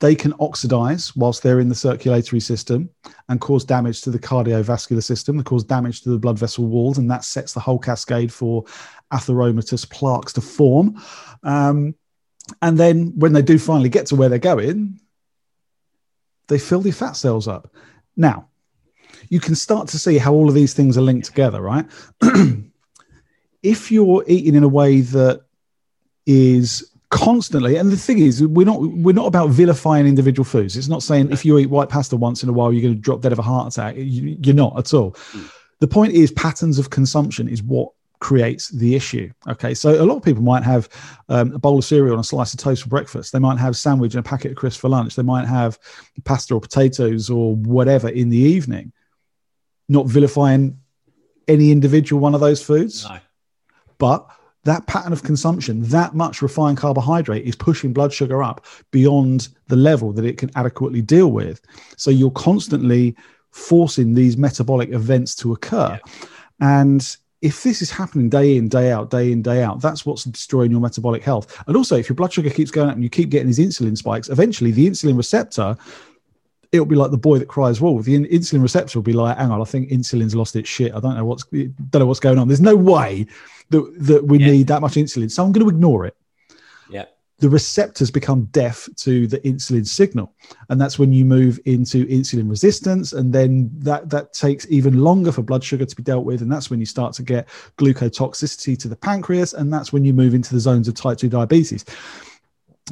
They can oxidize whilst they're in the circulatory system and cause damage to the cardiovascular system, cause damage to the blood vessel walls, and that sets the whole cascade for atheromatous plaques to form. Um, And then when they do finally get to where they're going, they fill the fat cells up. Now, you can start to see how all of these things are linked together, right? If you're eating in a way that is constantly, and the thing is, we're not we're not about vilifying individual foods. It's not saying if you eat white pasta once in a while, you're going to drop dead of a heart attack. You, you're not at all. Mm. The point is, patterns of consumption is what creates the issue. Okay, so a lot of people might have um, a bowl of cereal and a slice of toast for breakfast. They might have a sandwich and a packet of crisps for lunch. They might have pasta or potatoes or whatever in the evening. Not vilifying any individual one of those foods, no. But that pattern of consumption, that much refined carbohydrate, is pushing blood sugar up beyond the level that it can adequately deal with. So you're constantly forcing these metabolic events to occur. Yeah. And if this is happening day in, day out, day in, day out, that's what's destroying your metabolic health. And also, if your blood sugar keeps going up and you keep getting these insulin spikes, eventually the insulin receptor, it'll be like the boy that cries wolf. The insulin receptor will be like, hang on, I think insulin's lost its shit. I don't know what's, don't know what's going on. There's no way that, that we yeah. need that much insulin. So I'm going to ignore it. Yeah. the receptors become deaf to the insulin signal. And that's when you move into insulin resistance. And then that, that takes even longer for blood sugar to be dealt with. And that's when you start to get glucotoxicity to the pancreas. And that's when you move into the zones of type two diabetes.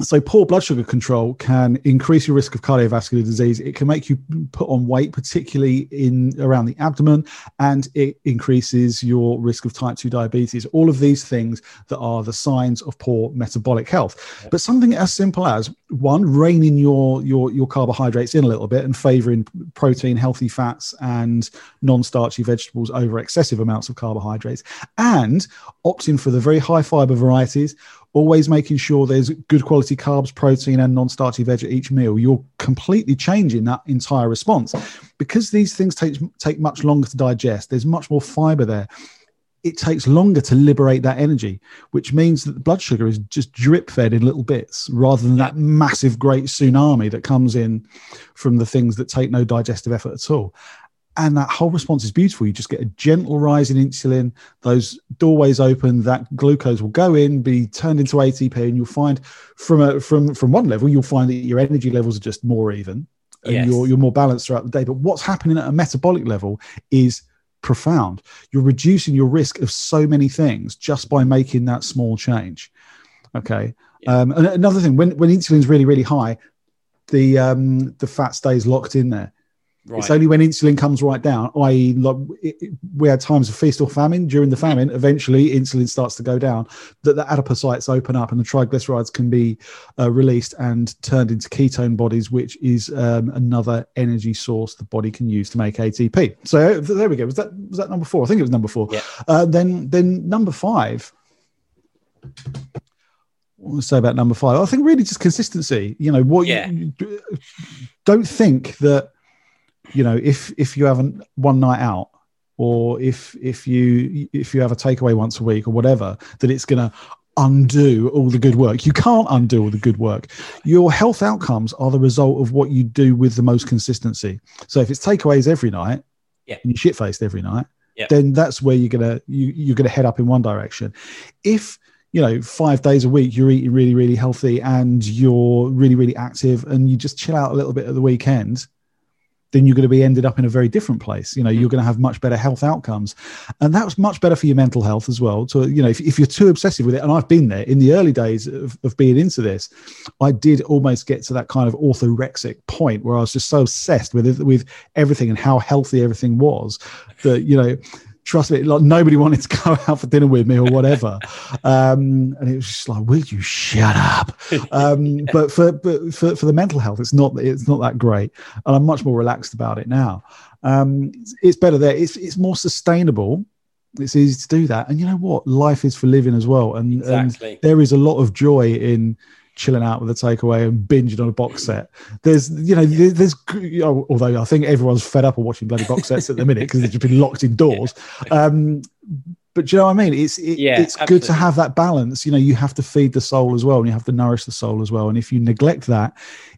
So poor blood sugar control can increase your risk of cardiovascular disease. It can make you put on weight, particularly in around the abdomen, and it increases your risk of type two diabetes. All of these things that are the signs of poor metabolic health. But something as simple as, one, reining your your your carbohydrates in a little bit and favoring protein, healthy fats, and non-starchy vegetables over excessive amounts of carbohydrates, and opting for the very high fiber varieties. Always making sure there's good quality carbs, protein, and non-starchy veg at each meal. You're completely changing that entire response. Because these things take, take much longer to digest, there's much more fiber there. It takes longer to liberate that energy, which means that the blood sugar is just drip-fed in little bits rather than that massive, great tsunami that comes in from the things that take no digestive effort at all. And that whole response is beautiful. You just get a gentle rise in insulin. Those doorways open, that glucose will go in, be turned into A T P. And you'll find from a, from, from one level, you'll find that your energy levels are just more even. And yes. you're, you're more balanced throughout the day. But what's happening at a metabolic level is profound. You're reducing your risk of so many things just by making that small change. Okay. Yeah. Um, and another thing, when, when insulin's really, really high, the um, the fat stays locked in there. Right. It's only when insulin comes right down, that is, like it, we had times of feast or famine. During the famine, eventually insulin starts to go down, that the adipocytes open up and the triglycerides can be uh, released and turned into ketone bodies, which is um, another energy source the body can use to make A T P. So there we go. Was that was that number four? I think it was number four. Yeah. Uh, then then number five. What do I say about number five? I think really just consistency. You know what? Yeah. You, don't think that. You know, if if you have a one night out, or if if you if you have a takeaway once a week or whatever, that it's going to undo all the good work. You can't undo all the good work. Your health outcomes are the result of what you do with the most consistency. So if it's takeaways every night, yeah. and you're shit faced every night, yeah. then that's where you're gonna you, you're gonna head up in one direction. If you know, five days a week, you're eating really really healthy and you're really really active, and you just chill out a little bit at the weekend, then you're going to be ended up in a very different place. You know, you're going to have much better health outcomes. And that was much better for your mental health as well. So, you know, if, if you're too obsessive with it, and I've been there in the early days of, of being into this, I did almost get to that kind of orthorexic point where I was just so obsessed with with everything and how healthy everything was that, you know, trust me, like nobody wanted to go out for dinner with me or whatever. Um, and it was just like, will you shut up? Um, yeah. But for but for, for the mental health, it's not it's not that great. And I'm much more relaxed about it now. Um, it's, it's better there. It's it's more sustainable. It's easy to do that. And you know what? Life is for living as well. And, exactly. and there is a lot of joy in chilling out with a takeaway and binging on a box set. There's, you know, yeah. there's, although I think everyone's fed up of watching bloody box sets at the minute because they've just been locked indoors. Yeah. Um, but do you know what I mean? It's it, yeah, it's absolutely. Good to have that balance. You know, you have to feed the soul as well, and you have to nourish the soul as well. And if you neglect that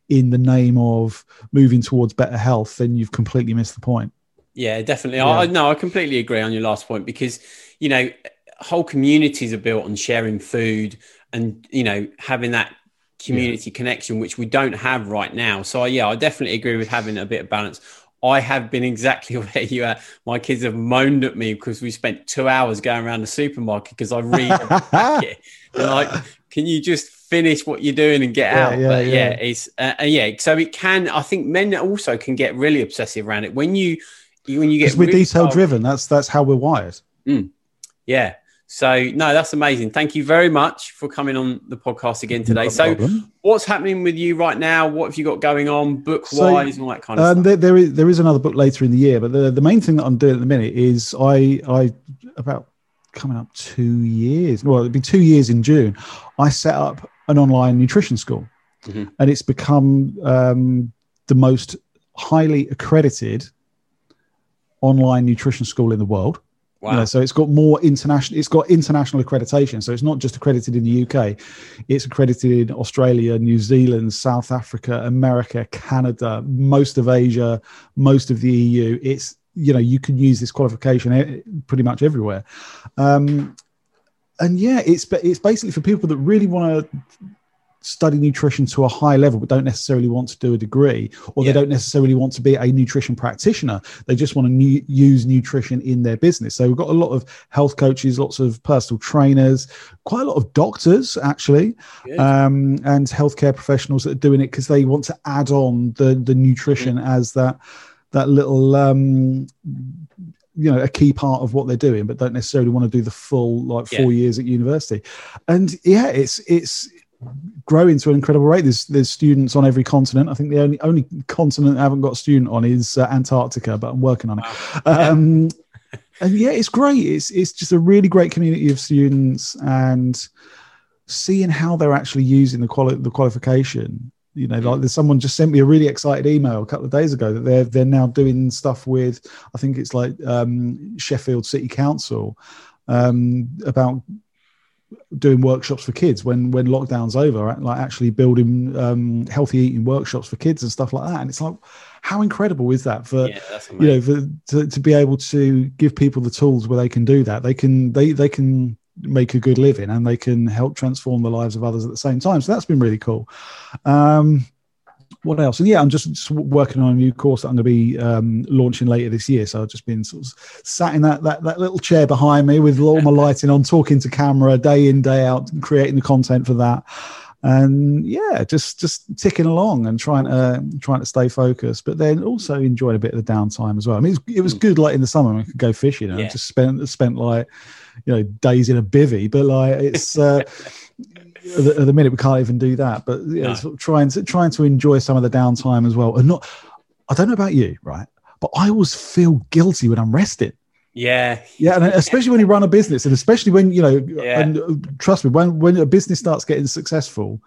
in the name of moving towards better health, then you've completely missed the point. Yeah, definitely. Yeah. I no, I completely agree on your last point because, you know, whole communities are built on sharing food and, you know, having that community yeah. connection, which we don't have right now. So yeah, I definitely agree with having a bit of balance. I have been exactly where you are. My kids have moaned at me because we spent two hours going around the supermarket because I read the packet. They're like, can you just finish what you're doing and get yeah, out? Yeah, but yeah, yeah. it's uh, yeah. So it can. I think men also can get really obsessive around it when you when you get we're really detail driven. That's that's how we're wired. Mm, yeah. So, no, that's amazing. Thank you very much for coming on the podcast again today. No so problem. What's happening with you right now? What have you got going on book-wise so, and all that kind of um, stuff? There, there, is, there is another book later in the year, but the, the main thing that I'm doing at the minute is I, I about coming up two years, well, it'll be two years in June, I set up an online nutrition school. Mm-hmm. And it's become um, the most highly accredited online nutrition school in the world. Wow. You know, so it's got more international. It's got international accreditation. So it's not just accredited in the U K; it's accredited in Australia, New Zealand, South Africa, America, Canada, most of Asia, most of the E U. It's you know you can use this qualification pretty much everywhere, um, and yeah, it's it's basically for people that really want to study nutrition to a high level, but don't necessarily want to do a degree, or yeah. they don't necessarily want to be a nutrition practitioner. They just want to nu- use nutrition in their business. So we've got a lot of health coaches, lots of personal trainers, quite a lot of doctors actually, um, and healthcare professionals that are doing it because they want to add on the, the nutrition yeah. as that, that little, um, you know, a key part of what they're doing, but don't necessarily want to do the full, like four yeah. years at university. And yeah, it's, it's, growing to an incredible rate. There's there's students on every continent. I think the only only continent I haven't got a student on is uh, Antarctica, but I'm working on it. Wow. Um, and yeah, it's great. It's it's just a really great community of students, and seeing how they're actually using the quali- the qualification. You know, like there's someone just sent me a really excited email a couple of days ago that they're they're now doing stuff with, I think it's like um, Sheffield City Council um, about. doing workshops for kids when when lockdown's over, like actually building um healthy eating workshops for kids and stuff like that. And it's like, how incredible is that for yeah, you know for to, to be able to give people the tools where they can do that, they can they they can make a good living and they can help transform the lives of others at the same time. So that's been really cool. Um what else? And yeah, I'm just, just working on a new course that I'm going to be um, launching later this year. So I've just been sort of sat in that, that, that little chair behind me with all my lighting on, talking to camera day in, day out, creating the content for that. And yeah, just, just ticking along and trying to, trying to stay focused, but then also enjoying a bit of the downtime as well. I mean, it was, it was good, like in the summer, I could go fishing and yeah. just spent, spent like, you know, days in a bivvy, but like it's, uh, At the, at the minute we can't even do that, but yeah, no. sort of trying to trying to enjoy some of the downtime as well. And not, I don't know about you, right? But I always feel guilty when I'm resting. Yeah, yeah, and especially when you run a business, and especially when you know. Yeah. And trust me, when when a business starts getting successful,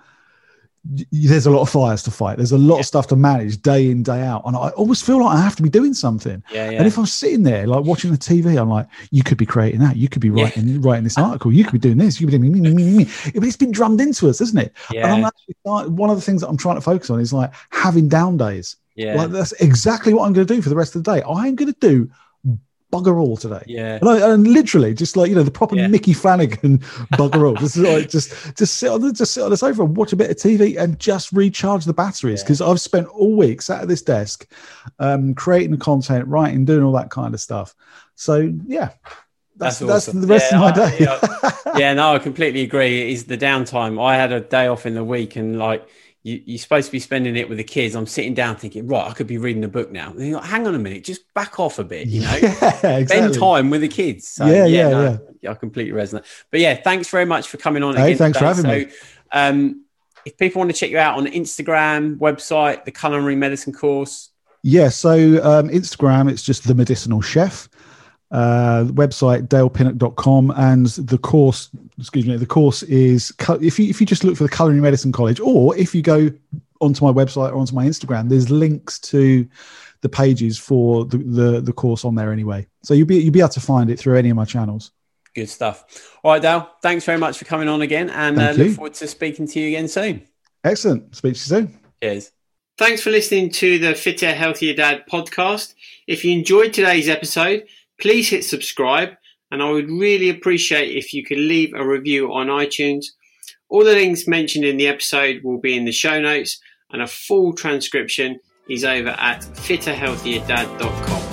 y- there's a lot of fires to fight. There's a lot yeah. of stuff to manage day in, day out, and I always feel like I have to be doing something. Yeah, yeah. And if I'm sitting there like watching the T V, I'm like, you could be creating that, you could be writing yeah. writing this article, you could be doing this, you could be doing me, me, me. But it's been drummed into us, isn't it? Yeah. And I'm actually starting, one of the things that I'm trying to focus on is like having down days. Yeah, like that's exactly what I'm going to do for the rest of the day. I am going to do bugger all today. Yeah, and, I, and literally just like, you know, the proper yeah. Mickey Flanagan bugger all. Just like just just sit on the just sit on the sofa and watch a bit of T V and just recharge the batteries, because yeah. I've spent all week sat at this desk, um, creating the content, writing, doing all that kind of stuff. So yeah, that's that's, awesome. that's the rest yeah, of my I, day. yeah, yeah, no, I completely agree. It is the downtime. I had a day off in the week, and like. You, you're supposed to be spending it with the kids. I'm sitting down thinking, right, I could be reading a book now. And you're like, hang on a minute, just back off a bit, you know, yeah, exactly. spend time with the kids. So, yeah, yeah, yeah, no, yeah. I completely resonate. But yeah, thanks very much for coming on. Hey, again thanks today. for having so, me. Um, if people want to check you out on Instagram, website, the culinary medicine course. Yeah. So um, Instagram, it's just The Medicinal Chef. Uh, the website dale pinnock dot com, and the course, excuse me, the course is, if you, if you just look for the Culinary Medicine College, or if you go onto my website or onto my Instagram, there's links to the pages for the, the, the course on there anyway. So you'll be, you'll be able to find it through any of my channels. Good stuff. All right, Dale, thanks very much for coming on again, and uh, look forward to speaking to you again soon. Excellent. Speak to you soon. Cheers. Thanks for listening to the Fitter, Healthier Dad podcast. If you enjoyed today's episode, please hit subscribe, and I would really appreciate if you could leave a review on iTunes. All the links mentioned in the episode will be in the show notes, and a full transcription is over at fitter healthier dad dot com.